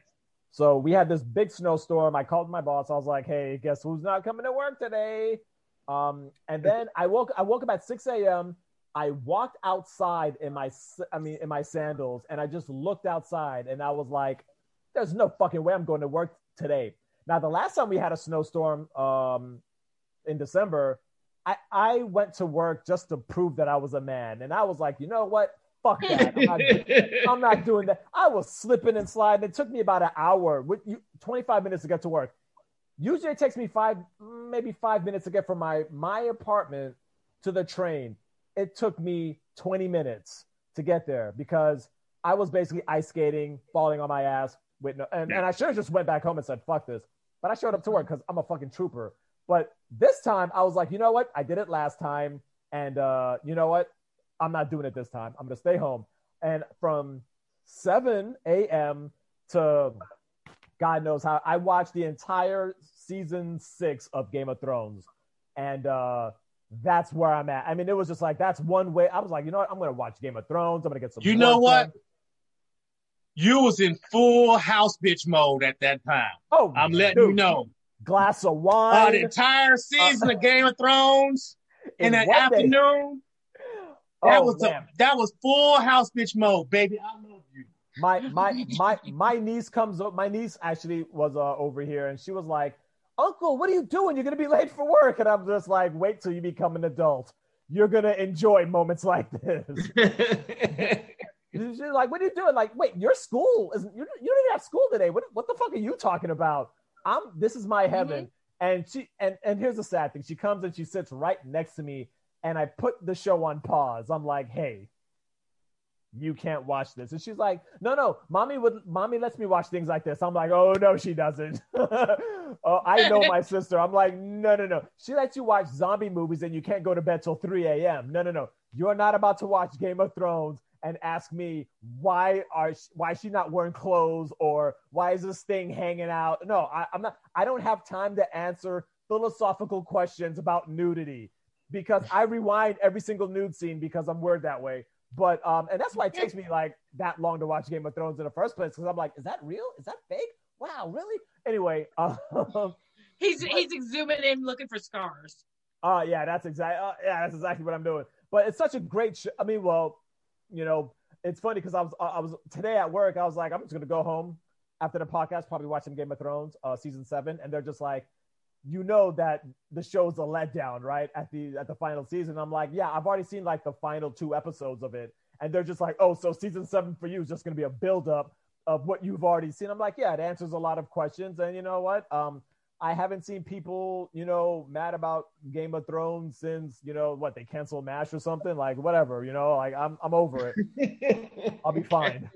So we had this big snowstorm. I called my boss. I was like, "Hey, guess who's not coming to work today?" And then I woke up at 6 a.m. I walked outside in my sandals, and I just looked outside, and I was like, "There's no fucking way I'm going to work today." Now, the last time we had a snowstorm in December, I went to work just to prove that I was a man, and I was like, "You know what? Fuck that! I'm not doing that." I was slipping and sliding. It took me about an hour, 25 minutes to get to work. Usually, it takes me maybe five minutes to get from my apartment to the train. It took me 20 minutes to get there because I was basically ice skating, falling on my ass. And I should have just went back home and said, fuck this. But I showed up to work because I'm a fucking trooper. But this time I was like, you know what? I did it last time. And you know what? I'm not doing it this time. I'm going to stay home. And from 7 a.m. to God knows how, I watched the entire season 6 of Game of Thrones. And that's where I'm at. I mean, it was just like, that's one way. I was like, you know what? I'm going to watch Game of Thrones. I'm going to get some. You know what? You was in full house bitch mode at that time. Oh, I'm letting you know. Glass of wine. The entire season of Game of Thrones in that afternoon. That was full house bitch mode, baby. I love you. My niece comes up. My niece actually was over here, and she was like, Uncle, what are you doing? You're going to be late for work. And I'm just like, wait till you become an adult. You're going to enjoy moments like this. She's like, what are you doing? Like, wait, your school isn't, you don't even have school today. What the fuck are you talking about? This is my heaven. Mm-hmm. And she, and here's the sad thing. She comes and she sits right next to me, and I put the show on pause. I'm like, hey, you can't watch this. And she's like, no, mommy lets me watch things like this. I'm like, oh no, she doesn't. Oh, I know my sister. I'm like, no. She lets you watch zombie movies and you can't go to bed till 3 a.m. No. You're not about to watch Game of Thrones and ask me why is she not wearing clothes or why is this thing hanging out? No, I'm not. I don't have time to answer philosophical questions about nudity because I rewind every single nude scene because I'm weird that way. But and that's why it takes me like that long to watch Game of Thrones in the first place because I'm like, is that real? Is that fake? Wow, really? Anyway, he's exhuming in looking for scars. That's exactly what I'm doing. But it's such a great show. I mean, well, you know, it's funny because I was today at work. I was like, I'm just gonna go home after the podcast, probably watch some Game of Thrones season 7, and they're just like, you know that the show's a letdown, right? At the final season. I'm like, yeah, I've already seen like the final 2 episodes of it. And they're just like, oh, so season 7 for you is just going to be a buildup of what you've already seen. I'm like, yeah, it answers a lot of questions. And you know what? I haven't seen people, you know, mad about Game of Thrones since, you know, what, they canceled MASH or something? Like, whatever, you know, like I'm over it. I'll be fine.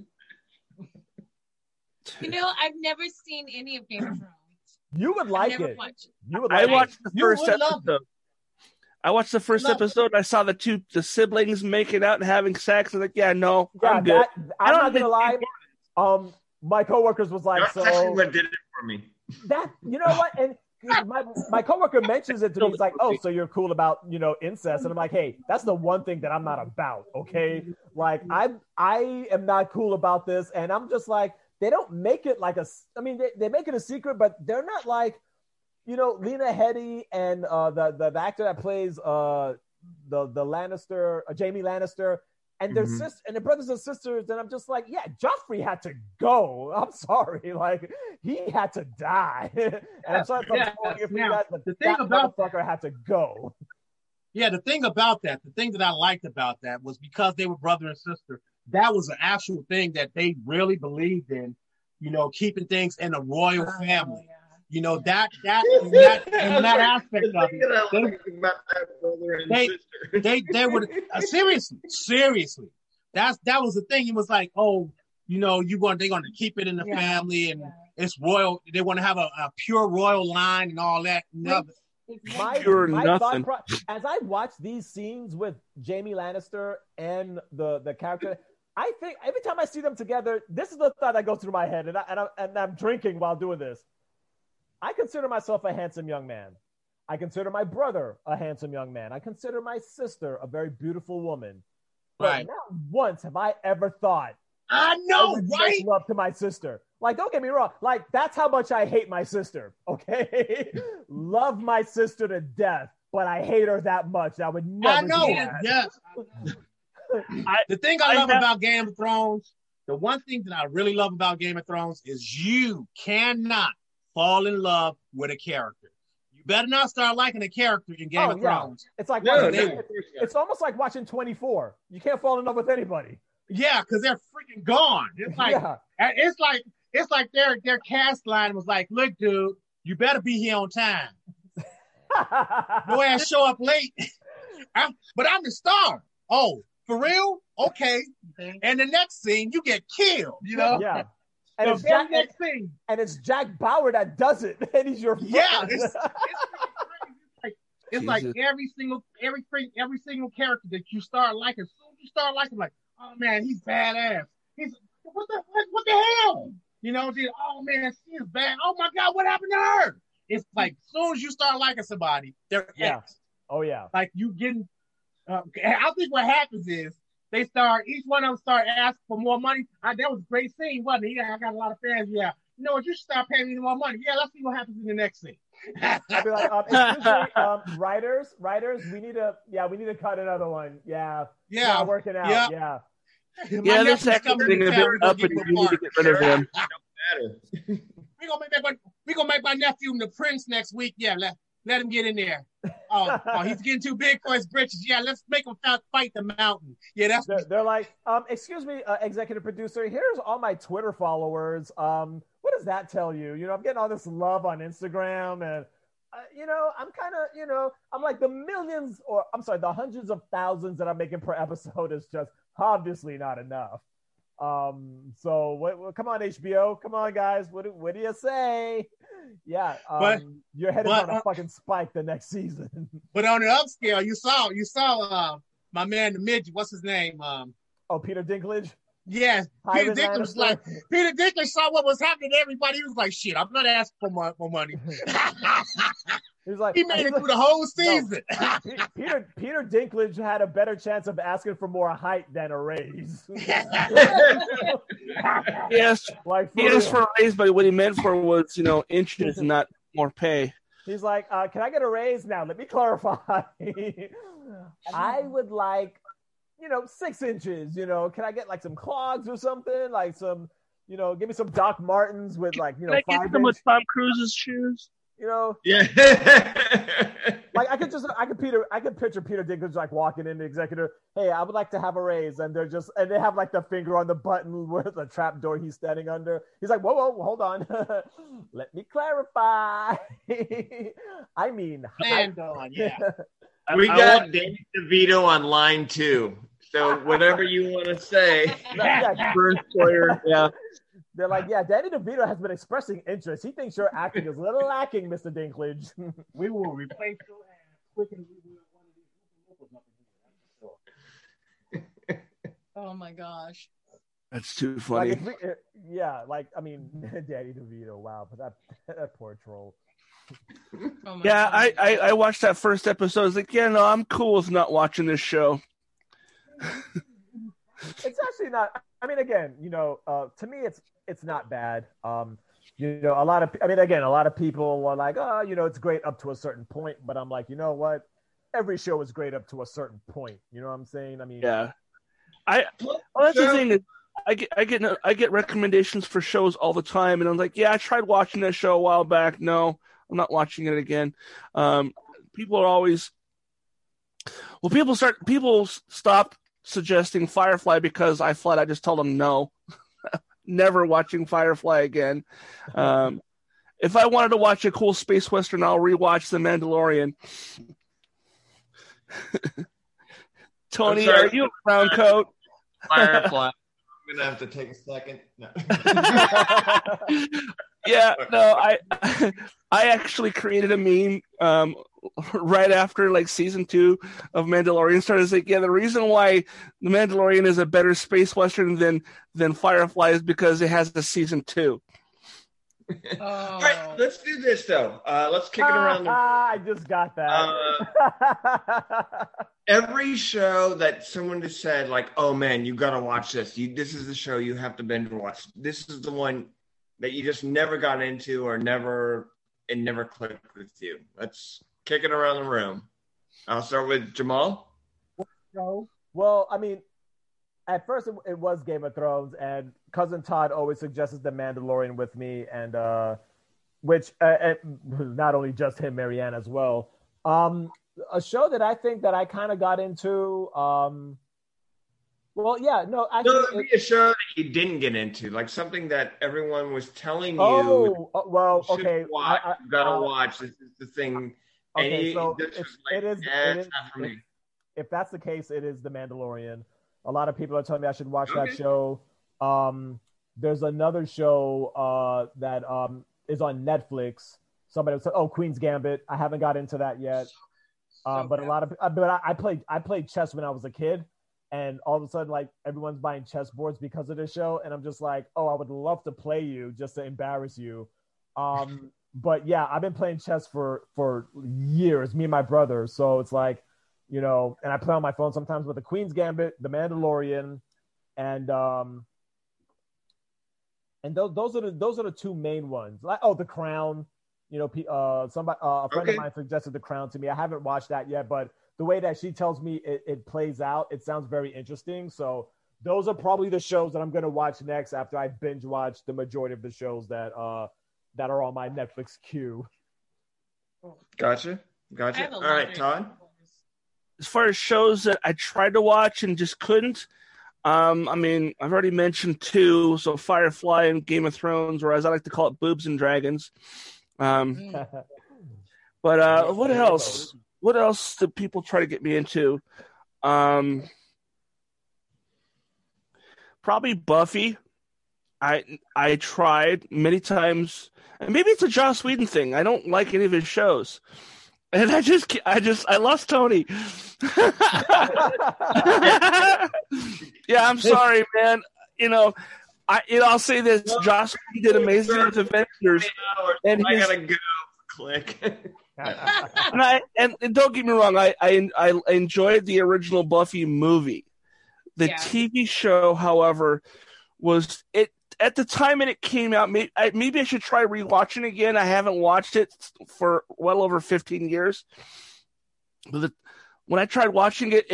You know, I've never seen any of Game of Thrones. You would like it. You would like it. I watched the first episode. I saw the siblings making out and having sex. I was like, yeah, no, I'm good. I'm not gonna lie. My coworkers was like, so. That's actually what did it for me. That, you know what? And my coworker mentions it to me. He's like, oh, so you're cool about, you know, incest. And I'm like, hey, that's the one thing that I'm not about. Okay. Like, I am not cool about this. And I'm just like, they don't make it like a, I mean, they make it a secret, but they're not like, you know, Lena Headey and the actor that plays the Lannister, Jamie Lannister, and their sister and their brothers and sisters, and I'm just like, yeah, Joffrey had to go. I'm sorry, like he had to die. And I'm sorry if I'm calling you for that, but the thing about that motherfucker had to go. Yeah, the thing about that, the thing that I liked about that was because they were brother and sister. That was an actual thing that they really believed in, you know, keeping things in a royal family. You know, that aspect of it. They would seriously. That was the thing. It was like, oh, you know, they're going to keep it in the family and it's royal. They want to have a pure royal line and all that. Nothing. My thought process, as I watch these scenes with Jamie Lannister and the character, I think every time I see them together, this is the thought that goes through my head, and I'm drinking while doing this. I consider myself a handsome young man. I consider my brother a handsome young man. I consider my sister a very beautiful woman. Right. But not once have I ever thought I know, right? Love to my sister. Like, don't get me wrong. Like, that's how much I hate my sister. Okay, love my sister to death, but I hate her that much. I would never. I know. Yes. The thing I love about Game of Thrones, the one thing that I really love about Game of Thrones is you cannot fall in love with a character. You better not start liking a character in Game of Thrones. It's like it's almost like watching 24. You can't fall in love with anybody. Yeah, because they're freaking gone. It's like it's like their cast line was like, look, dude, you better be here on time. No ass show up late. But I'm the star. Oh, for real? Okay. And the next scene, you get killed. You know? Yeah. And it's, Jack Bauer that does it, and he's your friend. Yeah, it's like every single character that you start liking. As soon as you start liking, like, oh man, he's badass. He's what the hell? You know, dude, oh man, she is bad. Oh my god, what happened to her? It's like as soon as you start liking somebody, they're ex. Oh yeah, like you getting. I think what happens is. They each one of them start asking for more money. That was a great scene, wasn't it? Yeah, I got a lot of fans. Yeah, you know what? You should start paying me more money. Yeah, let's see what happens in the next scene. I'd be like, excuse me, writers, we need to cut another one. Yeah, not working out. Yep. Yeah, this second thing is up, and you need to get rid of him. We gonna make my nephew the prince next week. Yeah, let him get in there. Oh, he's getting too big for his britches. Yeah, let's make him fight the mountain. Yeah, that's. They're like, excuse me, executive producer. Here's all my Twitter followers. What does that tell you? You know, I'm getting all this love on Instagram, and I'm kind of, I'm like the hundreds of thousands that I'm making per episode is just obviously not enough. So what, come on, HBO, come on, guys. What do you say? Yeah, you're headed on a fucking spike the next season. But on the upscale, you saw my man the midget. What's his name? Peter Dinklage. Yes, Peter Dinklage was like Peter Dinklage saw what was happening to everybody. He was like, "Shit, I'm not asking for more money." He was like, he made it through the whole season. No, Peter Dinklage had a better chance of asking for more height than a raise. Yes, like he asked for a raise, but what he meant for was, inches, not more pay. He's like, "Can I get a raise now? Let me clarify. I would like." 6 inches, can I get like some clogs or something? Like some, give me some Doc Martens with like, can I get them with Tom Cruise's shoes? Yeah. Like I could picture Peter Dinklage like walking in the executive, hey, I would like to have a raise. And they're just, and they have like the finger on the button with the trap door he's standing under. He's like, whoa, hold on. Let me clarify. I mean, stand on, yeah. We got Danny DeVito on line 2. So whatever you want to say, first player, yeah. They're like, yeah, Danny DeVito has been expressing interest. He thinks your acting is a little lacking, Mr. Dinklage. We will replace your ass quicker than we will one of these people. Oh my gosh. That's too funny. Like I mean, Danny DeVito, wow, but that poor troll. Oh yeah, I watched that first episode. I was like, yeah, no, I'm cool with not watching this show. It's actually not. I mean, again, you know, to me, it's not bad. You know, a lot of people are like, oh, you know, it's great up to a certain point. But I'm like, you know what? Every show is great up to a certain point. You know what I'm saying? I mean, yeah. That's the thing. I get recommendations for shows all the time, and I'm like, yeah, I tried watching that show a while back. No, I'm not watching it again. People are always people stop suggesting Firefly because I just told them no, never watching Firefly again. If I wanted to watch a cool space western, I'll rewatch The Mandalorian. Tony, are you a brown coat? Firefly. I'm gonna have to take a second. No. Yeah, no, I actually created a meme right after like season 2 of Mandalorian started. It's like, yeah, the reason why The Mandalorian is a better space western than Firefly is because it has the season 2. Oh. All right, let's do this though. Let's kick it around. I just got that. Every show that someone just said, like, "Oh man, you gotta watch this. This is the show you have to binge watch. This is the one that you just never got into or never clicked with you." Let's kick it around the room. I'll start with Jamal. Well, I mean, at first it was Game of Thrones, and cousin Todd always suggests The Mandalorian with me, and which not only just him, Marianne as well. A show that I think that I kind of got into. It'd be a show that you didn't get into, like something that everyone was telling you. Oh, well, okay. Watch. You gotta watch. This is the thing. Okay, if that's the case, it is The Mandalorian. A lot of people are telling me I should watch that show. There's another show that is on Netflix. Somebody said, "Oh, Queen's Gambit." I haven't got into that yet. I played chess when I was a kid, and all of a sudden, like, everyone's buying chess boards because of this show, and I'm just like, oh, I would love to play you just to embarrass you. But yeah, I've been playing chess for years, me and my brother. So it's like, you know, and I play on my phone sometimes with the Queen's Gambit, The Mandalorian, and those are the two main ones. Like, oh, The Crown. You know, a friend of mine suggested The Crown to me. I haven't watched that yet, but the way that she tells me it plays out, it sounds very interesting. So those are probably the shows that I'm going to watch next after I binge watch the majority of the shows that are on my Netflix queue. Gotcha. All right, Todd. As far as shows that I tried to watch and just couldn't, I mean, I've already mentioned two, so Firefly and Game of Thrones, or as I like to call it, Boobs and Dragons. But what else? What else do people try to get me into? Probably Buffy. I tried many times, and maybe it's a Joss Whedon thing. I don't like any of his shows, and I lost Tony. Yeah, I'm sorry, man. You know. I'll say this: Joss did amazing with Avengers, and I gotta go. Click. And don't get me wrong, I enjoyed the original Buffy movie. The TV show, however, was it at the time when it came out? Maybe I should try rewatching it again. I haven't watched it for well over 15 years. But when I tried watching it,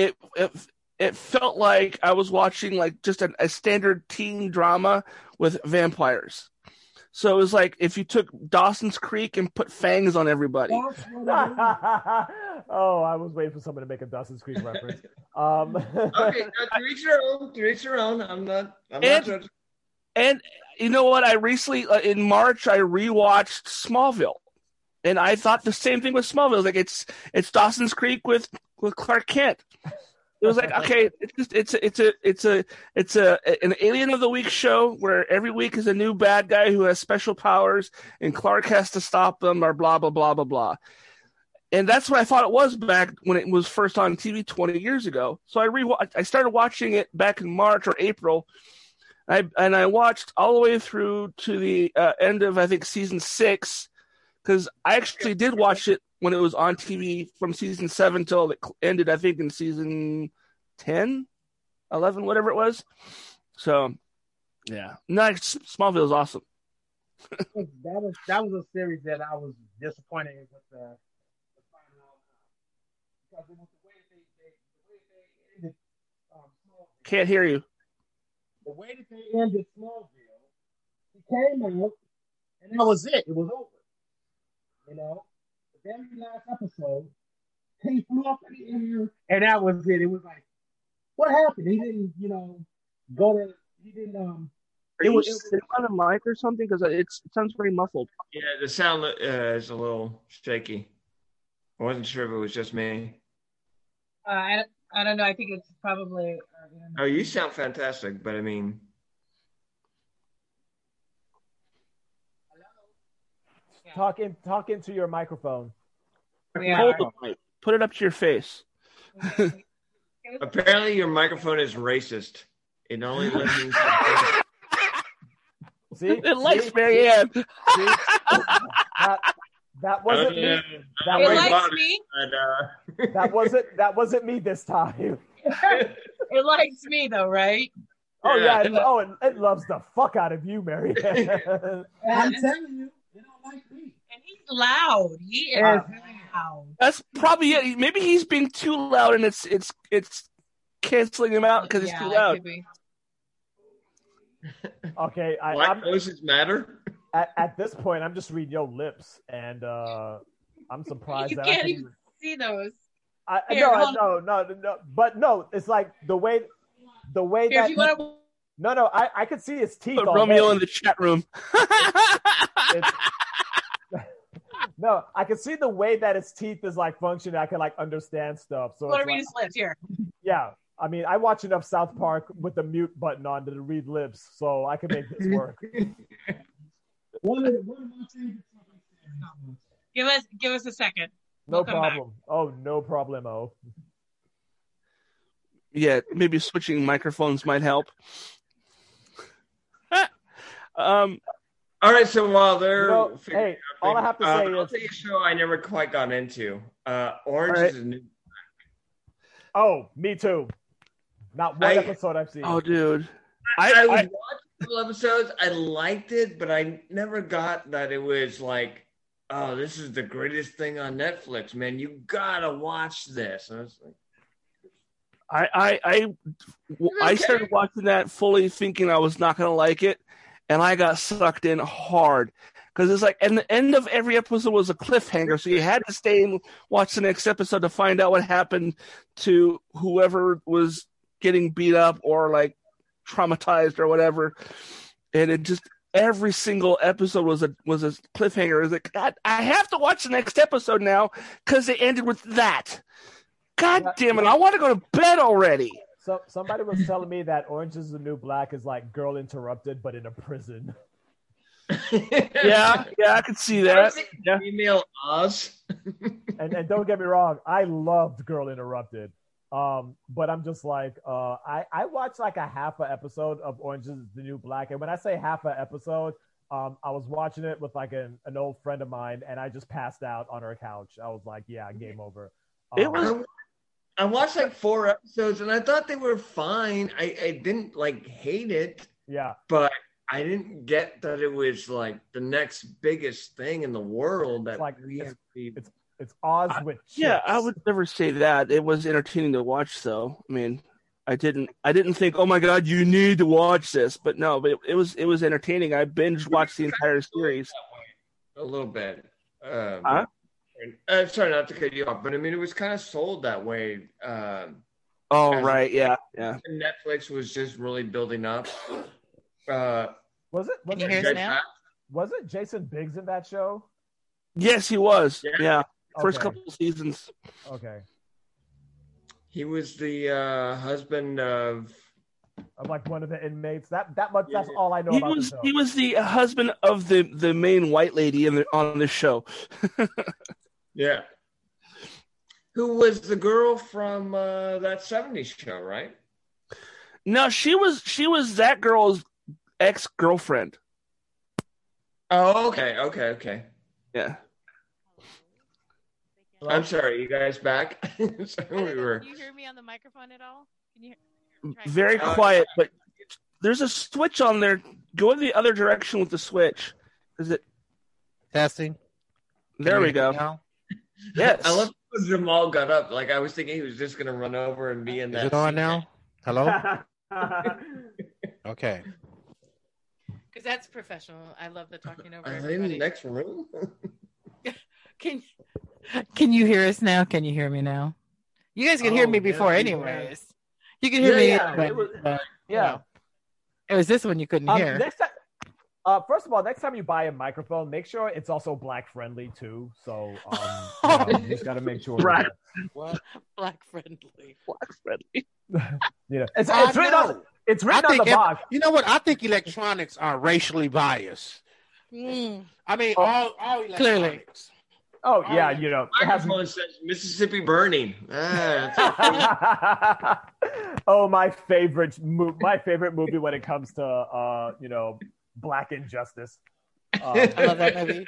it felt like I was watching like just a standard teen drama with vampires. So it was like if you took Dawson's Creek and put fangs on everybody. Oh, I was waiting for someone to make a Dawson's Creek reference. Okay, to each your own. To each your own. I'm not judging. And you know what? I recently in March I rewatched Smallville, and I thought the same thing with Smallville. Like it's Dawson's Creek with Clark Kent. It was like, okay, it's an Alien of the Week show where every week is a new bad guy who has special powers and Clark has to stop them or blah blah blah blah blah. And that's what I thought it was back when it was first on TV 20 years ago. So I started watching it back in March or April. And I watched all the way through to the end of, I think, season 6, because I actually did watch it when it was on TV from season 7 till it ended, I think, in season 10, 11, whatever it was. So, yeah. Nice. Smallville is awesome. That was a series that I was disappointed with the final, because it was the way they ended. Can't hear you. The way that they ended Smallville, he came out, and that was it. It was over. You know? The very last episode, he flew up in the air, and that was it. It was like, what happened? He didn't, go to, he didn't, It was on a mic or something? Because it sounds very muffled. Yeah, the sound is a little shaky. I wasn't sure if it was just me. I don't know. I think it's probably. Oh, you sound fantastic, but I mean. Hello? Talk into your microphone. Put it up to your face. Apparently, your microphone is racist. It only listens. See, it likes Marianne. That wasn't me. That wasn't me this time. It likes me though, right? Oh yeah. It loves the fuck out of you, Mary. I'm telling you, it don't like me. And he's loud. He is loud. That's probably it. Maybe he's being too loud, and it's canceling him out because it's too loud. Okay, black voices matter. At this point, I'm just reading your lips, and I'm surprised you can't even see those. No. But no, it's like the way that. I could see his teeth. Put Romeo in the chat room. No, I could see the way that his teeth is like functioning. I can like understand stuff. So want to read his lips here? Yeah, I mean, I watch enough South Park with the mute button on to read lips, so I can make this work. Give us a second. No problem. Back. Oh, no problemo. Yeah, maybe switching microphones might help. All right. So while they're all I have to say is a show I never quite got into. Orange Is the New Black. Oh, me too. Not one episode I've seen. Oh, dude. I was watching episodes. I liked it, but I never got that it was like, oh, this is the greatest thing on Netflix, man. You gotta watch this. And I was like, I started watching that fully thinking I was not gonna like it, and I got sucked in hard because it's like, and the end of every episode was a cliffhanger, so you had to stay and watch the next episode to find out what happened to whoever was getting beat up or like traumatized or whatever, and it just every single episode was a cliffhanger. It's like, God, I have to watch the next episode now because they ended with that. God damn it! I want to go to bed already. So somebody was telling me that Orange Is the New Black is like Girl Interrupted, but in a prison. yeah, I could see that. Yeah. Female Oz. and don't get me wrong, I loved Girl Interrupted. But I'm just like, I watched like a half an episode of Orange Is the New Black. And when I say half an episode, I was watching it with like an old friend of mine, and I just passed out on her couch. I was like, yeah, game over. I watched like 4 episodes, and I thought they were fine. I didn't like hate it. Yeah. But I didn't get that it was like the next biggest thing in the world. That like, it's Oz with chips. Yeah, I would never say that. It was entertaining to watch, though. I mean, I didn't think, oh my God, you need to watch this. But no, but it was entertaining. I binge watched the entire series. A little bit. Sorry not to cut you off, but I mean, it was kind of sold that way. Yeah. Netflix was just really building up. Was it Jason Biggs in that show? Yes, he was. Yeah. First couple of seasons. Okay. He was the husband of like one of the inmates. That's all I know about him. He was the husband of the main white lady on the show. Yeah. Who was the girl from that 70s show, right? No, she was that girl's ex-girlfriend. Oh, okay. Yeah. I'm sorry, you guys back? Can you hear me on the microphone at all? Can you hear me? Very quiet, but there's a switch on there. Go in the other direction with the switch. Is it testing? There we go. Now? Yes. I love how Jamal got up. Like I was thinking he was just gonna run over and be in that. Is it on now? Hello? Okay. Because that's professional. I love the talking over. I'm in the next room. Can you hear us now? Can you hear me now? You guys could hear me before, anyways. You could hear me. It was this one you couldn't hear. Next time, first of all, next time you buy a microphone, make sure it's also black friendly too. So you just got to make sure. Right. What? Black friendly. Yeah. It's written on. It's written on the box. You know what? I think electronics are racially biased. Mm. I mean, all electronics. Clearly. Oh, yeah, you know. Microphone says Mississippi burning. Oh, my favorite movie when it comes to, black injustice. I love that movie.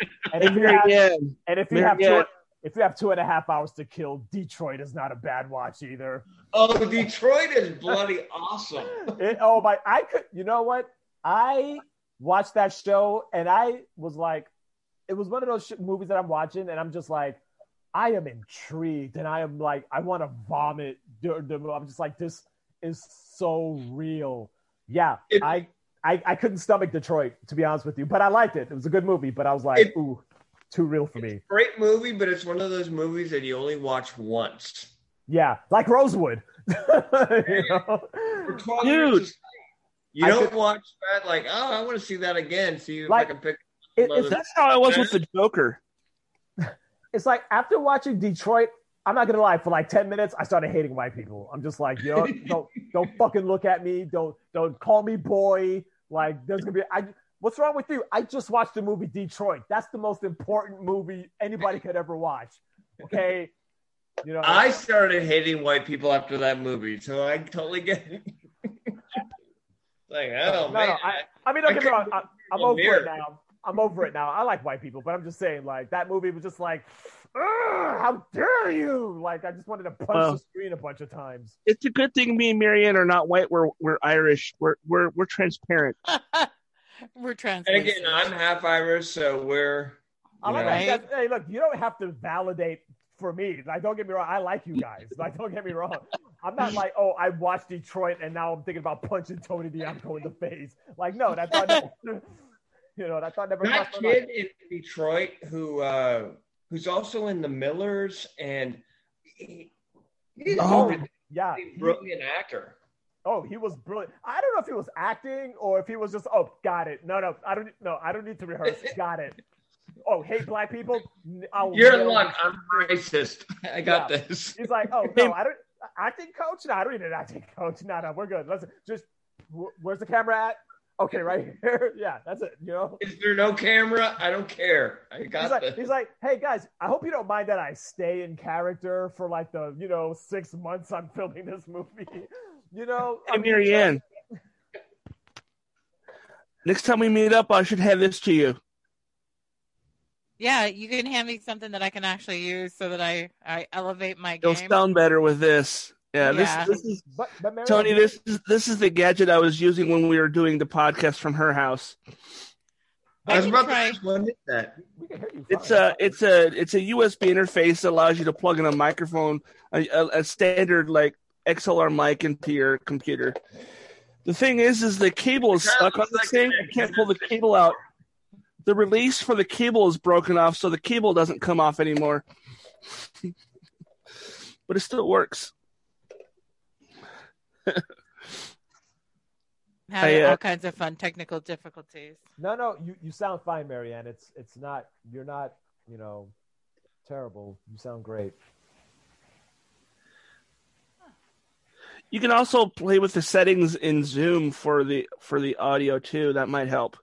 If you have 2.5 hours to kill, Detroit is not a bad watch either. Oh, Detroit is bloody awesome. I watched that show and I was like, it was one of those movies that I'm watching, and I'm just like, I am intrigued, and I am like, I want to vomit. I'm just like, this is so real. Yeah, I couldn't stomach Detroit, to be honest with you, but I liked it. It was a good movie, but I was like, ooh, too real for me. It's a great movie, but it's one of those movies that you only watch once. Yeah, like Rosewood. Dude, you don't watch that like, oh, I want to see that again. See if I can pick. That's how I was with the Joker. It's like after watching Detroit, I'm not gonna lie, for like 10 minutes I started hating white people. I'm just like, yo, don't fucking look at me, don't call me boy. Like there's gonna be what's wrong with you? I just watched the movie Detroit. That's the most important movie anybody could ever watch. Okay. You know, I started hating white people after that movie, so I totally get it. Like I don't know. Don't get me wrong, I'm over it now. I'm over it now. I like white people, but I'm just saying, like, that movie was just like, how dare you? Like, I just wanted to punch the screen a bunch of times. It's a good thing me and Marianne are not white. We're Irish. We're transparent. We're transparent. And again, I'm half Irish, so we're. Hey, look, you don't have to validate for me. Like, don't get me wrong. I like you guys. Like, don't get me wrong. I'm not like, oh, I watched Detroit, and now I'm thinking about punching Tony D'Amico in the face. Like, no, that's not. You know, that's never that kid in Detroit who's also in The Millers, and he's a brilliant actor. Oh, he was brilliant. I don't know if he was acting or if he was just got it. No, I don't need to rehearse. Got it. Oh, hate black people. You're the one. I'm racist. I got this. He's like, oh no, I don't acting coach. No, I don't need an acting coach. No, we're good. Let's just. Where's the camera at? Okay, right here. Yeah, that's it. You know, is there no camera? I don't care. I got this. He's like, hey guys, I hope you don't mind that I stay in character for like the 6 months I'm filming this movie. You know, hey, Marianne. Next time we meet up, I should hand this to you. Yeah, you can hand me something that I can actually use so that I elevate my game. It'll sound better with this. Yeah, this is but Tony. This is the gadget I was using when we were doing the podcast from her house. I was about to explain that. It's a USB interface that allows you to plug in a microphone, a standard like XLR mic into your computer. The thing is the cable is stuck on the thing. You can't pull the cable out. The release for the cable is broken off, so the cable doesn't come off anymore. But it still works. Having all kinds of fun technical difficulties. No, you sound fine, Marianne. It's not, you're not, terrible. You sound great. You can also play with the settings in Zoom for the audio too. That might help.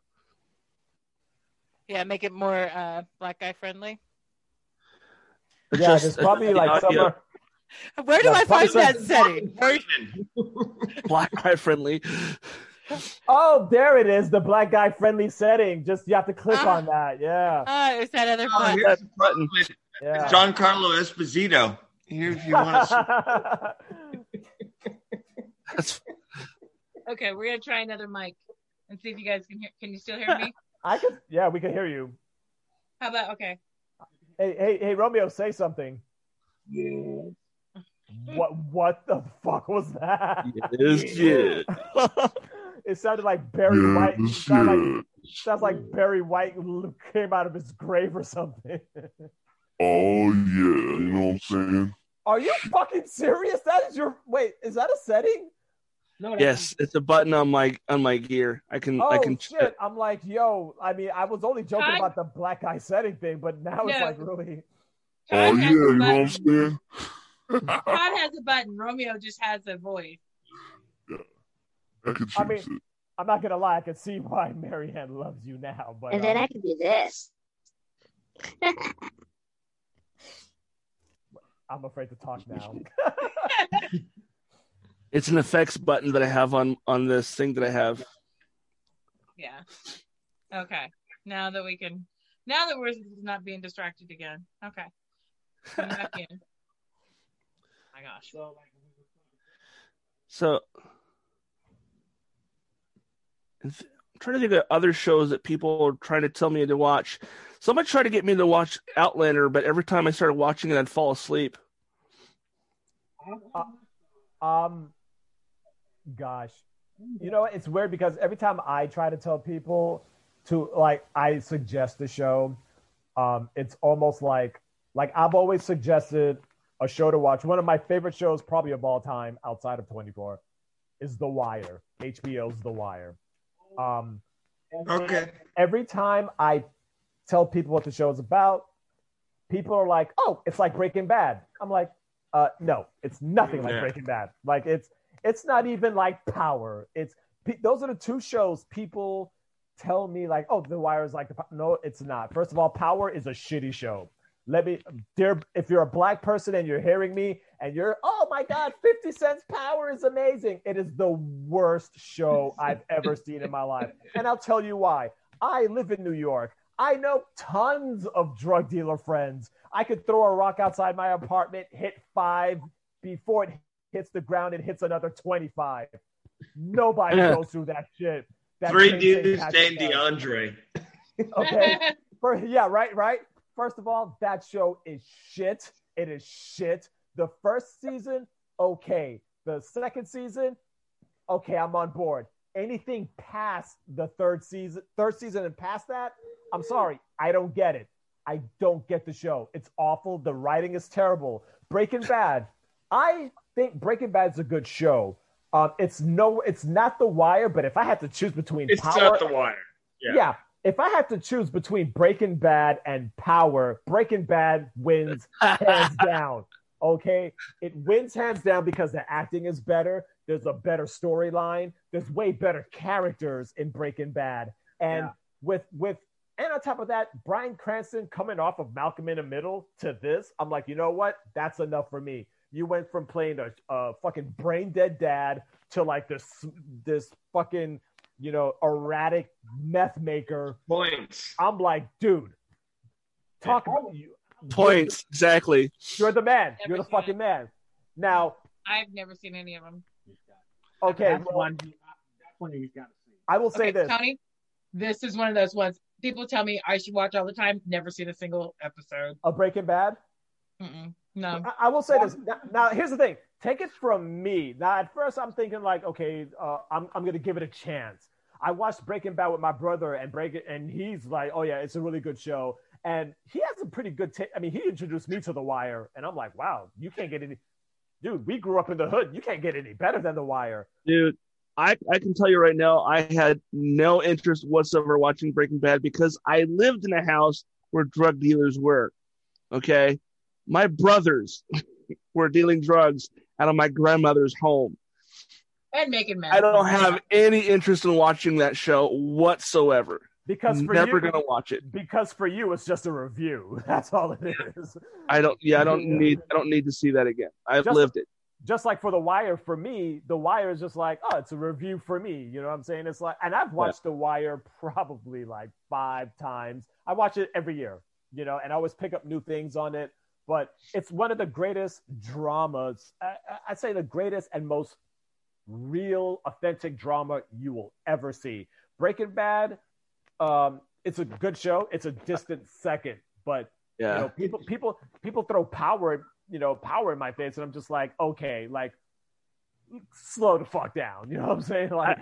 Yeah, make it more black guy friendly. Yeah, there's probably like somewhere. Where do I find that setting? Black guy friendly. Oh, there it is, the black guy friendly setting. Just you have to click on that. Yeah. Oh, it's that other button. Here's the button. Yeah. Giancarlo Esposito. Here, if you want to. Okay, we're gonna try another mic and see if you guys can hear. Can you still hear me? I can. Yeah, we can hear you. How about okay? Hey, Romeo, say something. Yeah. What the fuck was that? Yeah. It sounded like Barry White. Sounds like Barry White came out of his grave or something. Oh yeah, you know what I'm saying? Are you fucking serious? That is your wait. Is that a setting? No. Yes, it's a button on my gear. I can. Shit! Check. I'm like, yo. I mean, I was only joking about the black eye setting thing, but now it's like really. Oh yeah, you know what I'm saying? Todd has a button. Romeo just has a voice. Yeah, I mean, I'm not gonna lie. I can see why Marianne loves you now, but and then I can do this. I'm afraid to talk now. It's an effects button that I have on this thing that I have. Yeah. Okay. Now that we're not being distracted again. Okay. Come back in. Oh my gosh. So I'm trying to think of other shows that people are trying to tell me to watch. Someone tried to get me to watch Outlander, but every time I started watching it, I'd fall asleep. Gosh, you know, it's weird because every time I try to tell people to I suggest the show, it's almost like I've always suggested a show to watch. One of my favorite shows, probably of all time, outside of 24, is The Wire. HBO's The Wire. Okay. Every time I tell people what the show is about, people are like, "Oh, it's like Breaking Bad." I'm like, "No, it's nothing like Breaking Bad. Like it's not even like Power. It's those are the two shows people tell me like, "Oh, The Wire is like the no, it's not." First of all, Power is a shitty show. If you're a black person and you're hearing me and you're, oh my God, 50 Cent's Power is amazing. It is the worst show I've ever seen in my life. And I'll tell you why. I live in New York. I know tons of drug dealer friends. I could throw a rock outside my apartment, hit 5 before it hits the ground, it hits another 25. Nobody goes through that shit. That 3 dudes named DeAndre. Okay. Right. First of all, that show is shit. It is shit. The first season, okay. The second season, okay, I'm on board. Anything past the third season and past that, I'm sorry, I don't get it. I don't get the show. It's awful. The writing is terrible. Breaking Bad. I think Breaking Bad's a good show. It's not The Wire, but if I had to choose between Power... It's not The Wire. Yeah. If I had to choose between Breaking Bad and Power, Breaking Bad wins hands down. Okay? It wins hands down because the acting is better. There's a better storyline. There's way better characters in Breaking Bad. And and on top of that, Bryan Cranston coming off of Malcolm in the Middle to this, I'm like, you know what? That's enough for me. You went from playing a fucking brain dead dad to like this fucking, you know, erratic meth maker. Points. I'm like, dude, talk about you. Points, exactly. You're the man. You're the fucking man. Now, I've never seen any of them. Okay, that's one you've got to see. I will say this, Tony. This is one of those ones people tell me I should watch all the time. Never seen a single episode. A Breaking Bad? No. I will say this. Now, here's the thing. Take it from me. Now, at first, I'm thinking like, okay, I'm gonna give it a chance. I watched Breaking Bad with my brother, and he's like, "Oh yeah, it's a really good show." And he has a pretty good I mean, he introduced me to The Wire, and I'm like, "Wow, you can't get any." Dude, we grew up in the hood. You can't get any better than The Wire. Dude, I can tell you right now, I had no interest whatsoever watching Breaking Bad because I lived in a house where drug dealers were. Okay, my brothers were dealing drugs out of my grandmother's home. and making mad. I don't have any interest in watching that show whatsoever. Because for never you, gonna watch it. Because for you, it's just a review. That's all it is. I don't need to see that again. I've lived it. Just like for The Wire, for me, The Wire is just like, oh, it's a review for me. You know what I'm saying? It's like, and I've watched The Wire probably like 5 times. I watch it every year, you know, and I always pick up new things on it. But it's one of the greatest dramas. I'd say the greatest and most real, authentic drama you will ever see. Breaking Bad, it's a good show. It's a distant second, but you know, people throw Power. You know, Power in my face, and I'm just like, okay, like, slow the fuck down. You know what I'm saying? Like,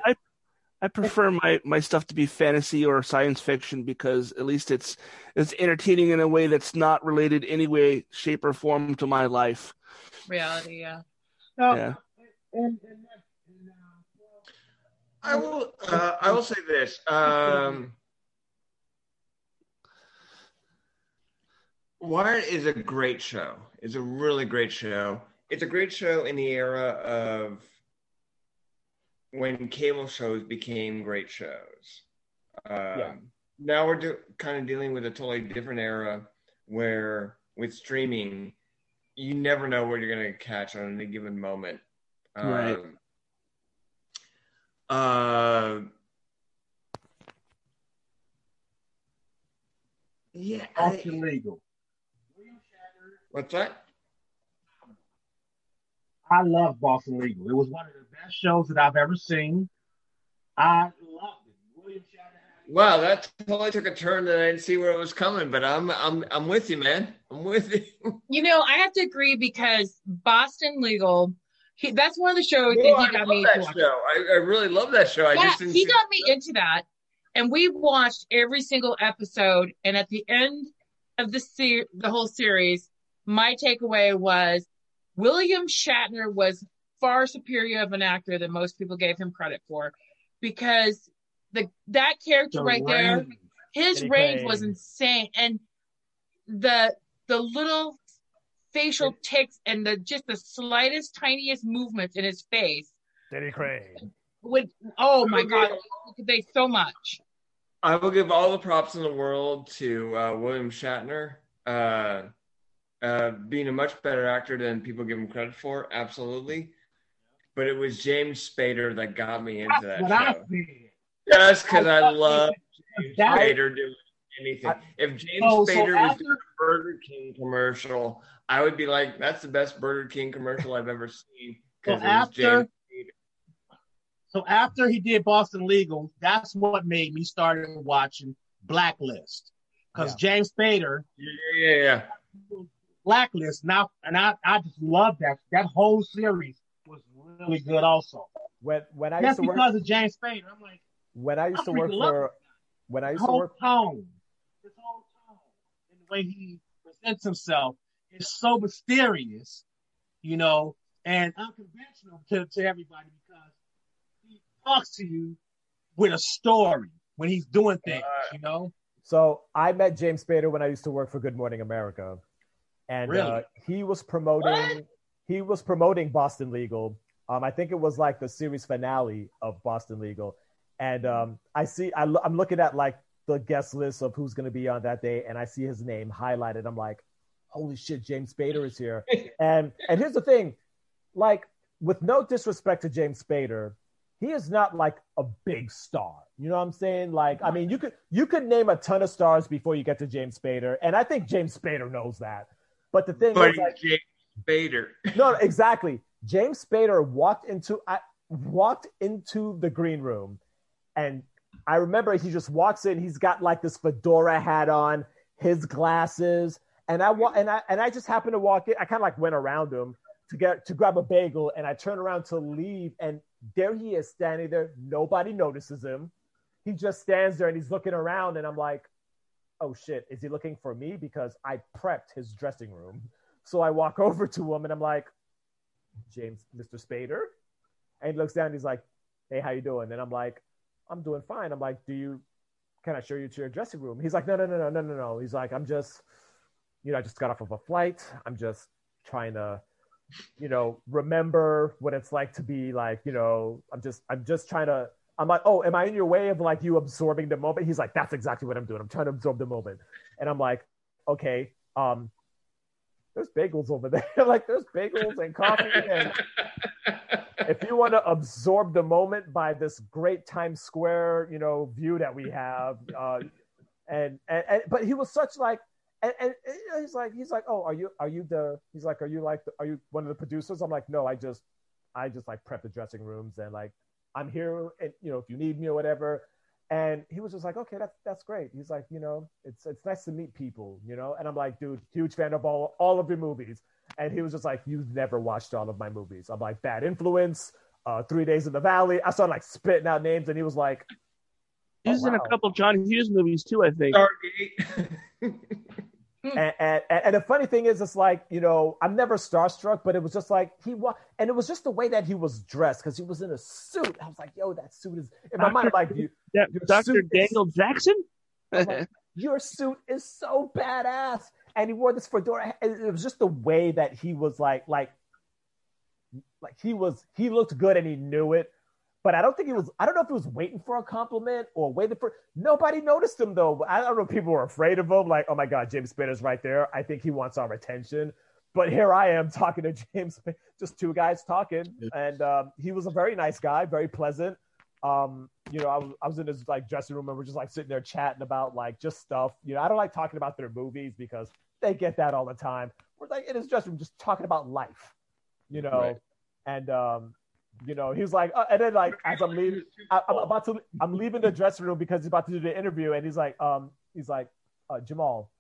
I prefer my stuff to be fantasy or science fiction, because at least it's entertaining in a way that's not related any way, shape, or form to my life. Reality, yeah. Yeah. I will say this. Wire is a great show. It's a really great show. It's a great show in the era of when cable shows became great shows. Now we're kind of dealing with a totally different era where with streaming, you never know what you're going to catch on any given moment. Right. Yeah. That's illegal. What's that? I love Boston Legal. It was one of the best shows that I've ever seen. I loved it. William Shatner. Wow, that totally took a turn that I didn't see where it was coming, but I'm with you, man. I'm with you. You know, I have to agree, because Boston Legal, that's one of the shows that he got me into. I really love that show. Yeah, he got me into that, and we watched every single episode, and at the end of the whole series, my takeaway was William Shatner was far superior of an actor than most people gave him credit for, because that character his range was insane, and the little facial tics and the slightest, tiniest movements in his face. Diddy Crane. Oh my God, they so much. I will give all the props in the world to William Shatner. Being a much better actor than people give him credit for, absolutely. But it was James Spader that got me into that show. Just because I love James Spader doing anything. If James Spader was doing a Burger King commercial, I would be like, that's the best Burger King commercial I've ever seen. Because James Spader. So after he did Boston Legal, that's what made me start watching Blacklist. Because James Spader... Yeah. Blacklist now, and I just love that whole series was really good. Also, when I used to work, because of James Spader, I'm like, his whole tone, and the way he presents himself is so mysterious, you know, and unconventional to everybody, because he talks to you with a story when he's doing things, you know. So I met James Spader when I used to work for Good Morning America. And really? He was promoting Boston Legal. I think it was like the series finale of Boston Legal. And I'm looking at like the guest list of who's going to be on that day, and I see his name highlighted. I'm like, holy shit, James Spader is here. and here's the thing, like, with no disrespect to James Spader, he is not like a big star. You know what I'm saying? Like, I mean, you could name a ton of stars before you get to James Spader, and I think James Spader knows that. But the thing is, like, James Spader. No, exactly. James Spader walked into the green room, and I remember he just walks in. He's got like this fedora hat on, his glasses, and I just happened to walk in. I kind of like went around him to grab a bagel, and I turned around to leave, and there he is standing there. Nobody notices him. He just stands there and he's looking around, and I'm like, oh shit, is he looking for me? Because I prepped his dressing room. So I walk over to him and I'm like, James, Mr. Spader? And he looks down and he's like, hey, how you doing? And I'm like, I'm doing fine. I'm like, can I show you to your dressing room? He's like, no. He's like, I'm just, you know, I just got off of a flight. I'm just trying to you know, remember what it's like to be like, you know, I'm just trying to, I'm like, oh, am I in your way of like you absorbing the moment? He's like, that's exactly what I'm doing. I'm trying to absorb the moment. And I'm like, okay, there's bagels over there. Like there's bagels and coffee. And if you want to absorb the moment by this great Times Square, you know, view that we have, but he was such like, and he's like, oh, are you one of the producers? I'm like, no, I just like prep the dressing rooms and like, I'm here and, you know, if you need me or whatever. And he was just like, okay, that's great. He's like, you know, it's nice to meet people, you know? And I'm like, dude, huge fan of all of your movies. And he was just like, you've never watched all of my movies. I'm like, Bad Influence, 3 Days in the Valley. I started like spitting out names and he was like, oh, he's wow. In a couple of John Hughes movies too, I think. Stargate. and the funny thing is, it's like, you know, I'm never starstruck, but it was just like, and it was just the way that he was dressed because he was in a suit. I was like, yo, that suit is, in my mind, I'm like, Dr. Daniel Jackson? Like, your suit is so badass. And he wore this fedora. It was just the way that he was like he looked good and he knew it. But I don't know if he was waiting for a compliment or nobody noticed him though. I don't know if people were afraid of him. Like, oh my God, James Spader's right there. I think he wants our attention. But here I am talking to James Spader, just two guys talking. And he was a very nice guy, very pleasant. You know, I was in his like dressing room and we're just like sitting there chatting about like just stuff. You know, I don't like talking about their movies because they get that all the time. We're like in his dressing room just talking about life, you know. Right. And, you know, he was like, and then like as I'm leaving, I'm leaving the dressing room because he's about to do the interview, and he's like, Jamal,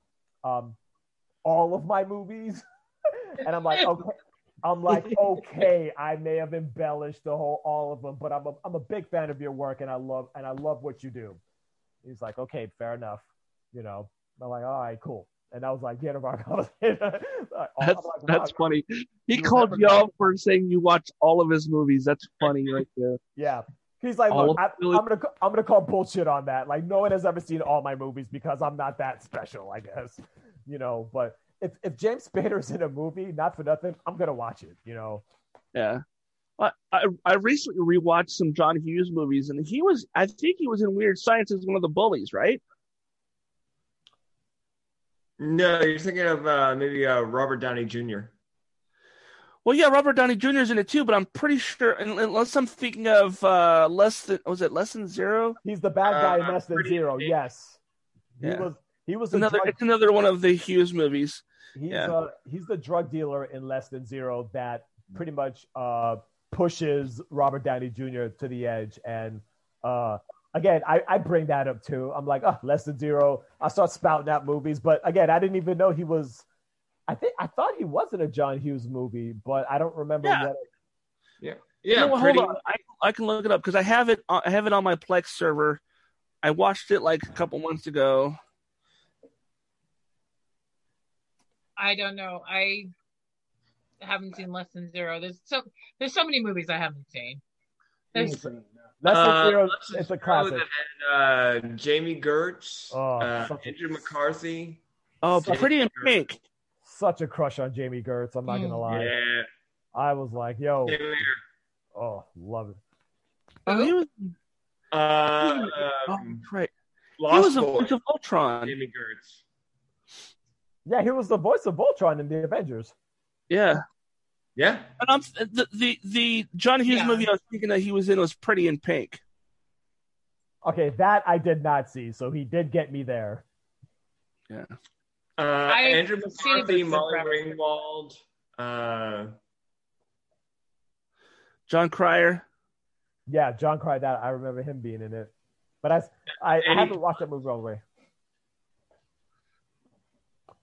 all of my movies, and I'm like, okay, I may have embellished the whole all of them, but I'm a big fan of your work, and I love what you do. He's like, okay, fair enough, you know. I'm like, all right, cool. And I was like, yeah, that's funny. He called y'all for saying you watch all of his movies. That's funny right there. Yeah. He's like, look, I'm gonna call bullshit on that. Like no one has ever seen all my movies because I'm not that special, I guess. You know, but if James Spader's in a movie, not for nothing, I'm gonna watch it, you know. Yeah. I recently rewatched some John Hughes movies and I think he was in Weird Science as one of the bullies, right? No, you're thinking of maybe Robert Downey Jr. Well, yeah, Robert Downey Jr. is in it too, but I'm pretty sure, unless I'm thinking of Less Than Zero? He's the bad guy in Less Than Zero, yes. Yeah. He was another one of the Hughes movies. He's the drug dealer in Less Than Zero that pretty much pushes Robert Downey Jr. to the edge and... Again, I bring that up too. I'm like, oh, Less Than Zero. I start spouting out movies, but again, I didn't even know he was. I thought he was in a John Hughes movie, but I don't remember. Yeah. You know, hold on, I can look it up because I have it on my Plex server. I watched it like a couple months ago. I don't know. I haven't seen Less Than Zero. There's so many movies I haven't seen. It's a classic. That had, Jamie Gertz, Andrew McCarthy. Oh, Pretty in Pink. Such a crush on Jamie Gertz. I'm not gonna lie. Yeah. I was like, yo. Oh, love it. Oh, he was. Right. Lost Boy. He was the voice of Voltron. Jamie Gertz. Yeah, he was the voice of Voltron in the Avengers. Yeah. Yeah, and the John Hughes movie I was thinking that he was in was Pretty in Pink. Okay, that I did not see, so he did get me there. Yeah, Andrew McCarthy, Molly Ringwald, John Cryer. Yeah, John Cryer. That I remember him being in it, but I haven't watched that movie all the way.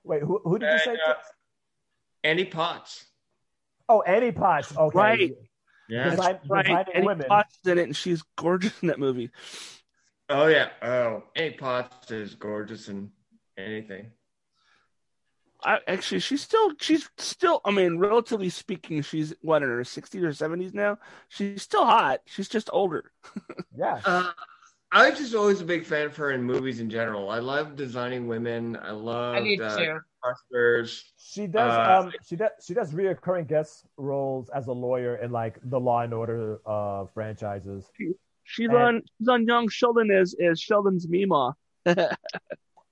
Wait, who did you say? Annie Potts. Oh, Annie Potts. Okay. Right. Yeah. Designing Annie women. Potts did it, and she's gorgeous in that movie. Oh, yeah. Oh, Annie Potts is gorgeous in anything. She's still. I mean, relatively speaking, she's what in her 60s or 70s now. She's still hot. She's just older. Yeah. I was just always a big fan of her in movies in general. I love designing women. I love customers. She does reoccurring guest roles as a lawyer in like the Law and Order franchises. She's on Young Sheldon as Sheldon's Mima.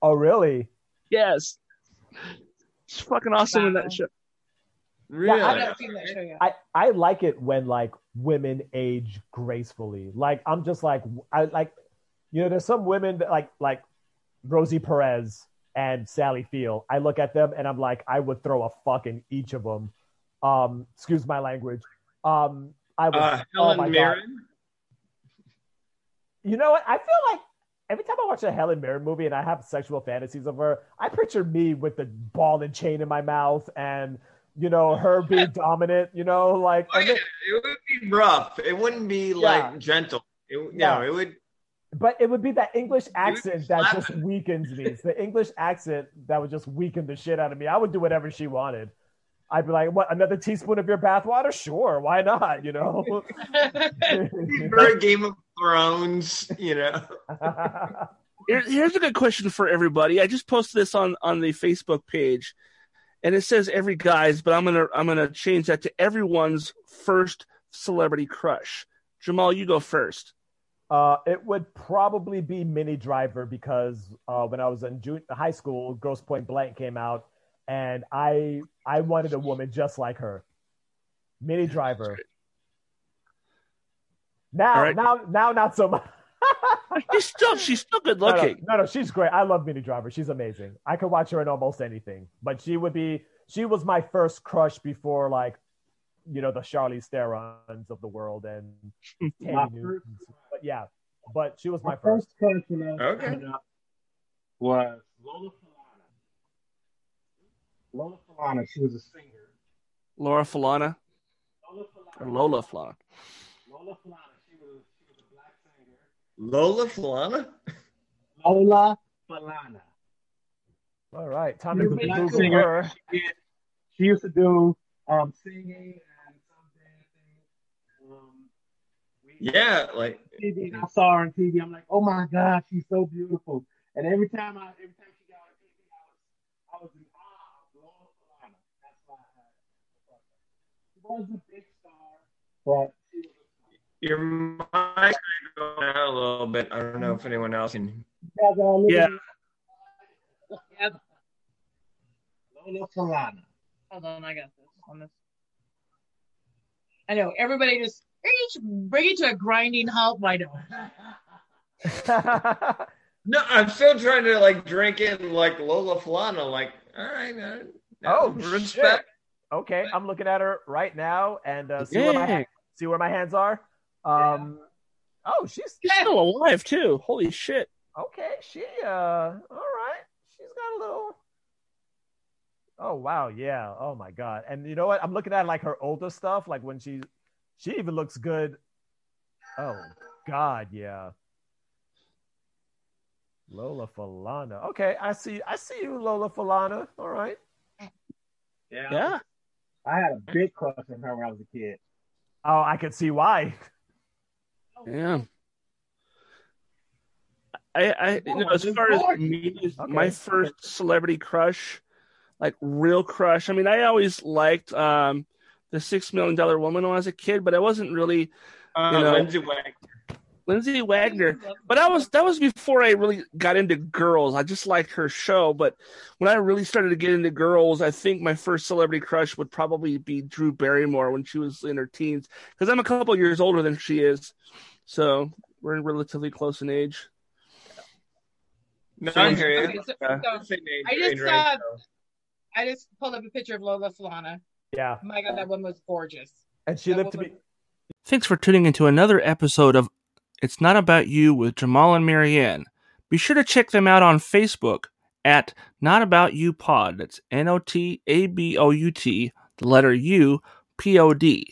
Oh really? Yes. It's fucking awesome in that show. Really? Yeah, I've never seen that show yet. I like it when like women age gracefully. Like I'm just like I like, you know, there's some women that like Rosie Perez and Sally Field. I look at them and I'm like, I would throw a fuck in each of them. Excuse my language. I would. Helen Mirren. You know what? I feel like every time I watch a Helen Mirren movie and I have sexual fantasies of her, I picture me with the ball and chain in my mouth and, you know, her being dominant, you know, like... Oh, yeah. It would be rough. It wouldn't be, like, gentle. It would... But it would be that English accent that just weakens me. It's the English accent that would just weaken the shit out of me. I would do whatever she wanted. I'd be like, what, another teaspoon of your bathwater? Sure, why not, you know? Very Game of Thrones, you know. Here's a good question for everybody. I just posted this on the Facebook page. And it says every guy's, but I'm gonna change that to everyone's first celebrity crush. Jamal, you go first. It would probably be Minnie Driver because when I was in high school, Girls Point Blank came out, and I wanted a woman just like her, Minnie Driver. Now not so much. She's still good looking. No, she's great. I love Minnie Driver. She's amazing. I could watch her in almost anything. But she was my first crush before, like, you know, the Charlize Therons of the world and Tandy Newtons. But yeah, but she was my first crush. Okay. Was Lola Falana. Lola Falana. She was a singer. Laura Falana. Lola Falana. Lola Falana. Lola Falana? Lola Falana. All right. Time to Google her. She used to do singing and some dancing. I saw her on TV. I'm like, oh my God, she's so beautiful. And every time she got on TV, I was in awe of Lola Falana. That's why she was a big star, but your mic is going out a little bit. I don't know if anyone else can. Yeah. Lola Falana. Hold on, I got this. I know everybody just bring it to a grinding halt right now. No, I'm still trying to like drink in like Lola Falana. Like, all right, man. Oh, respect. Shit. Okay, I'm looking at her right now and see where my hands are. Oh, she's still alive too. Holy shit. Okay, she all right. She's got a little. Oh wow, yeah. Oh my God. And you know what? I'm looking at like her older stuff, like when she even looks good. Oh God, yeah. Lola Falana. Okay, I see you, Lola Falana. All right. Yeah. I had a big crush on her when I was a kid. Oh, I could see why. Yeah. My first celebrity crush, like real crush. I mean, I always liked the $6 Million Woman when I was a kid, but I wasn't really Lindsay Wagner. But that was before I really got into girls. I just liked her show. But when I really started to get into girls, I think my first celebrity crush would probably be Drew Barrymore when she was in her teens, because I'm a couple of years older than she is. So we're relatively close in age. No, I just pulled up a picture of Lola Falana. Yeah. My God, that one was gorgeous. And she lived to be... Thanks for tuning into another episode of It's Not About You with Jamal and Marianne. Be sure to check them out on Facebook at Not About You Pod. That's NOTABOUT, the letter U, POD.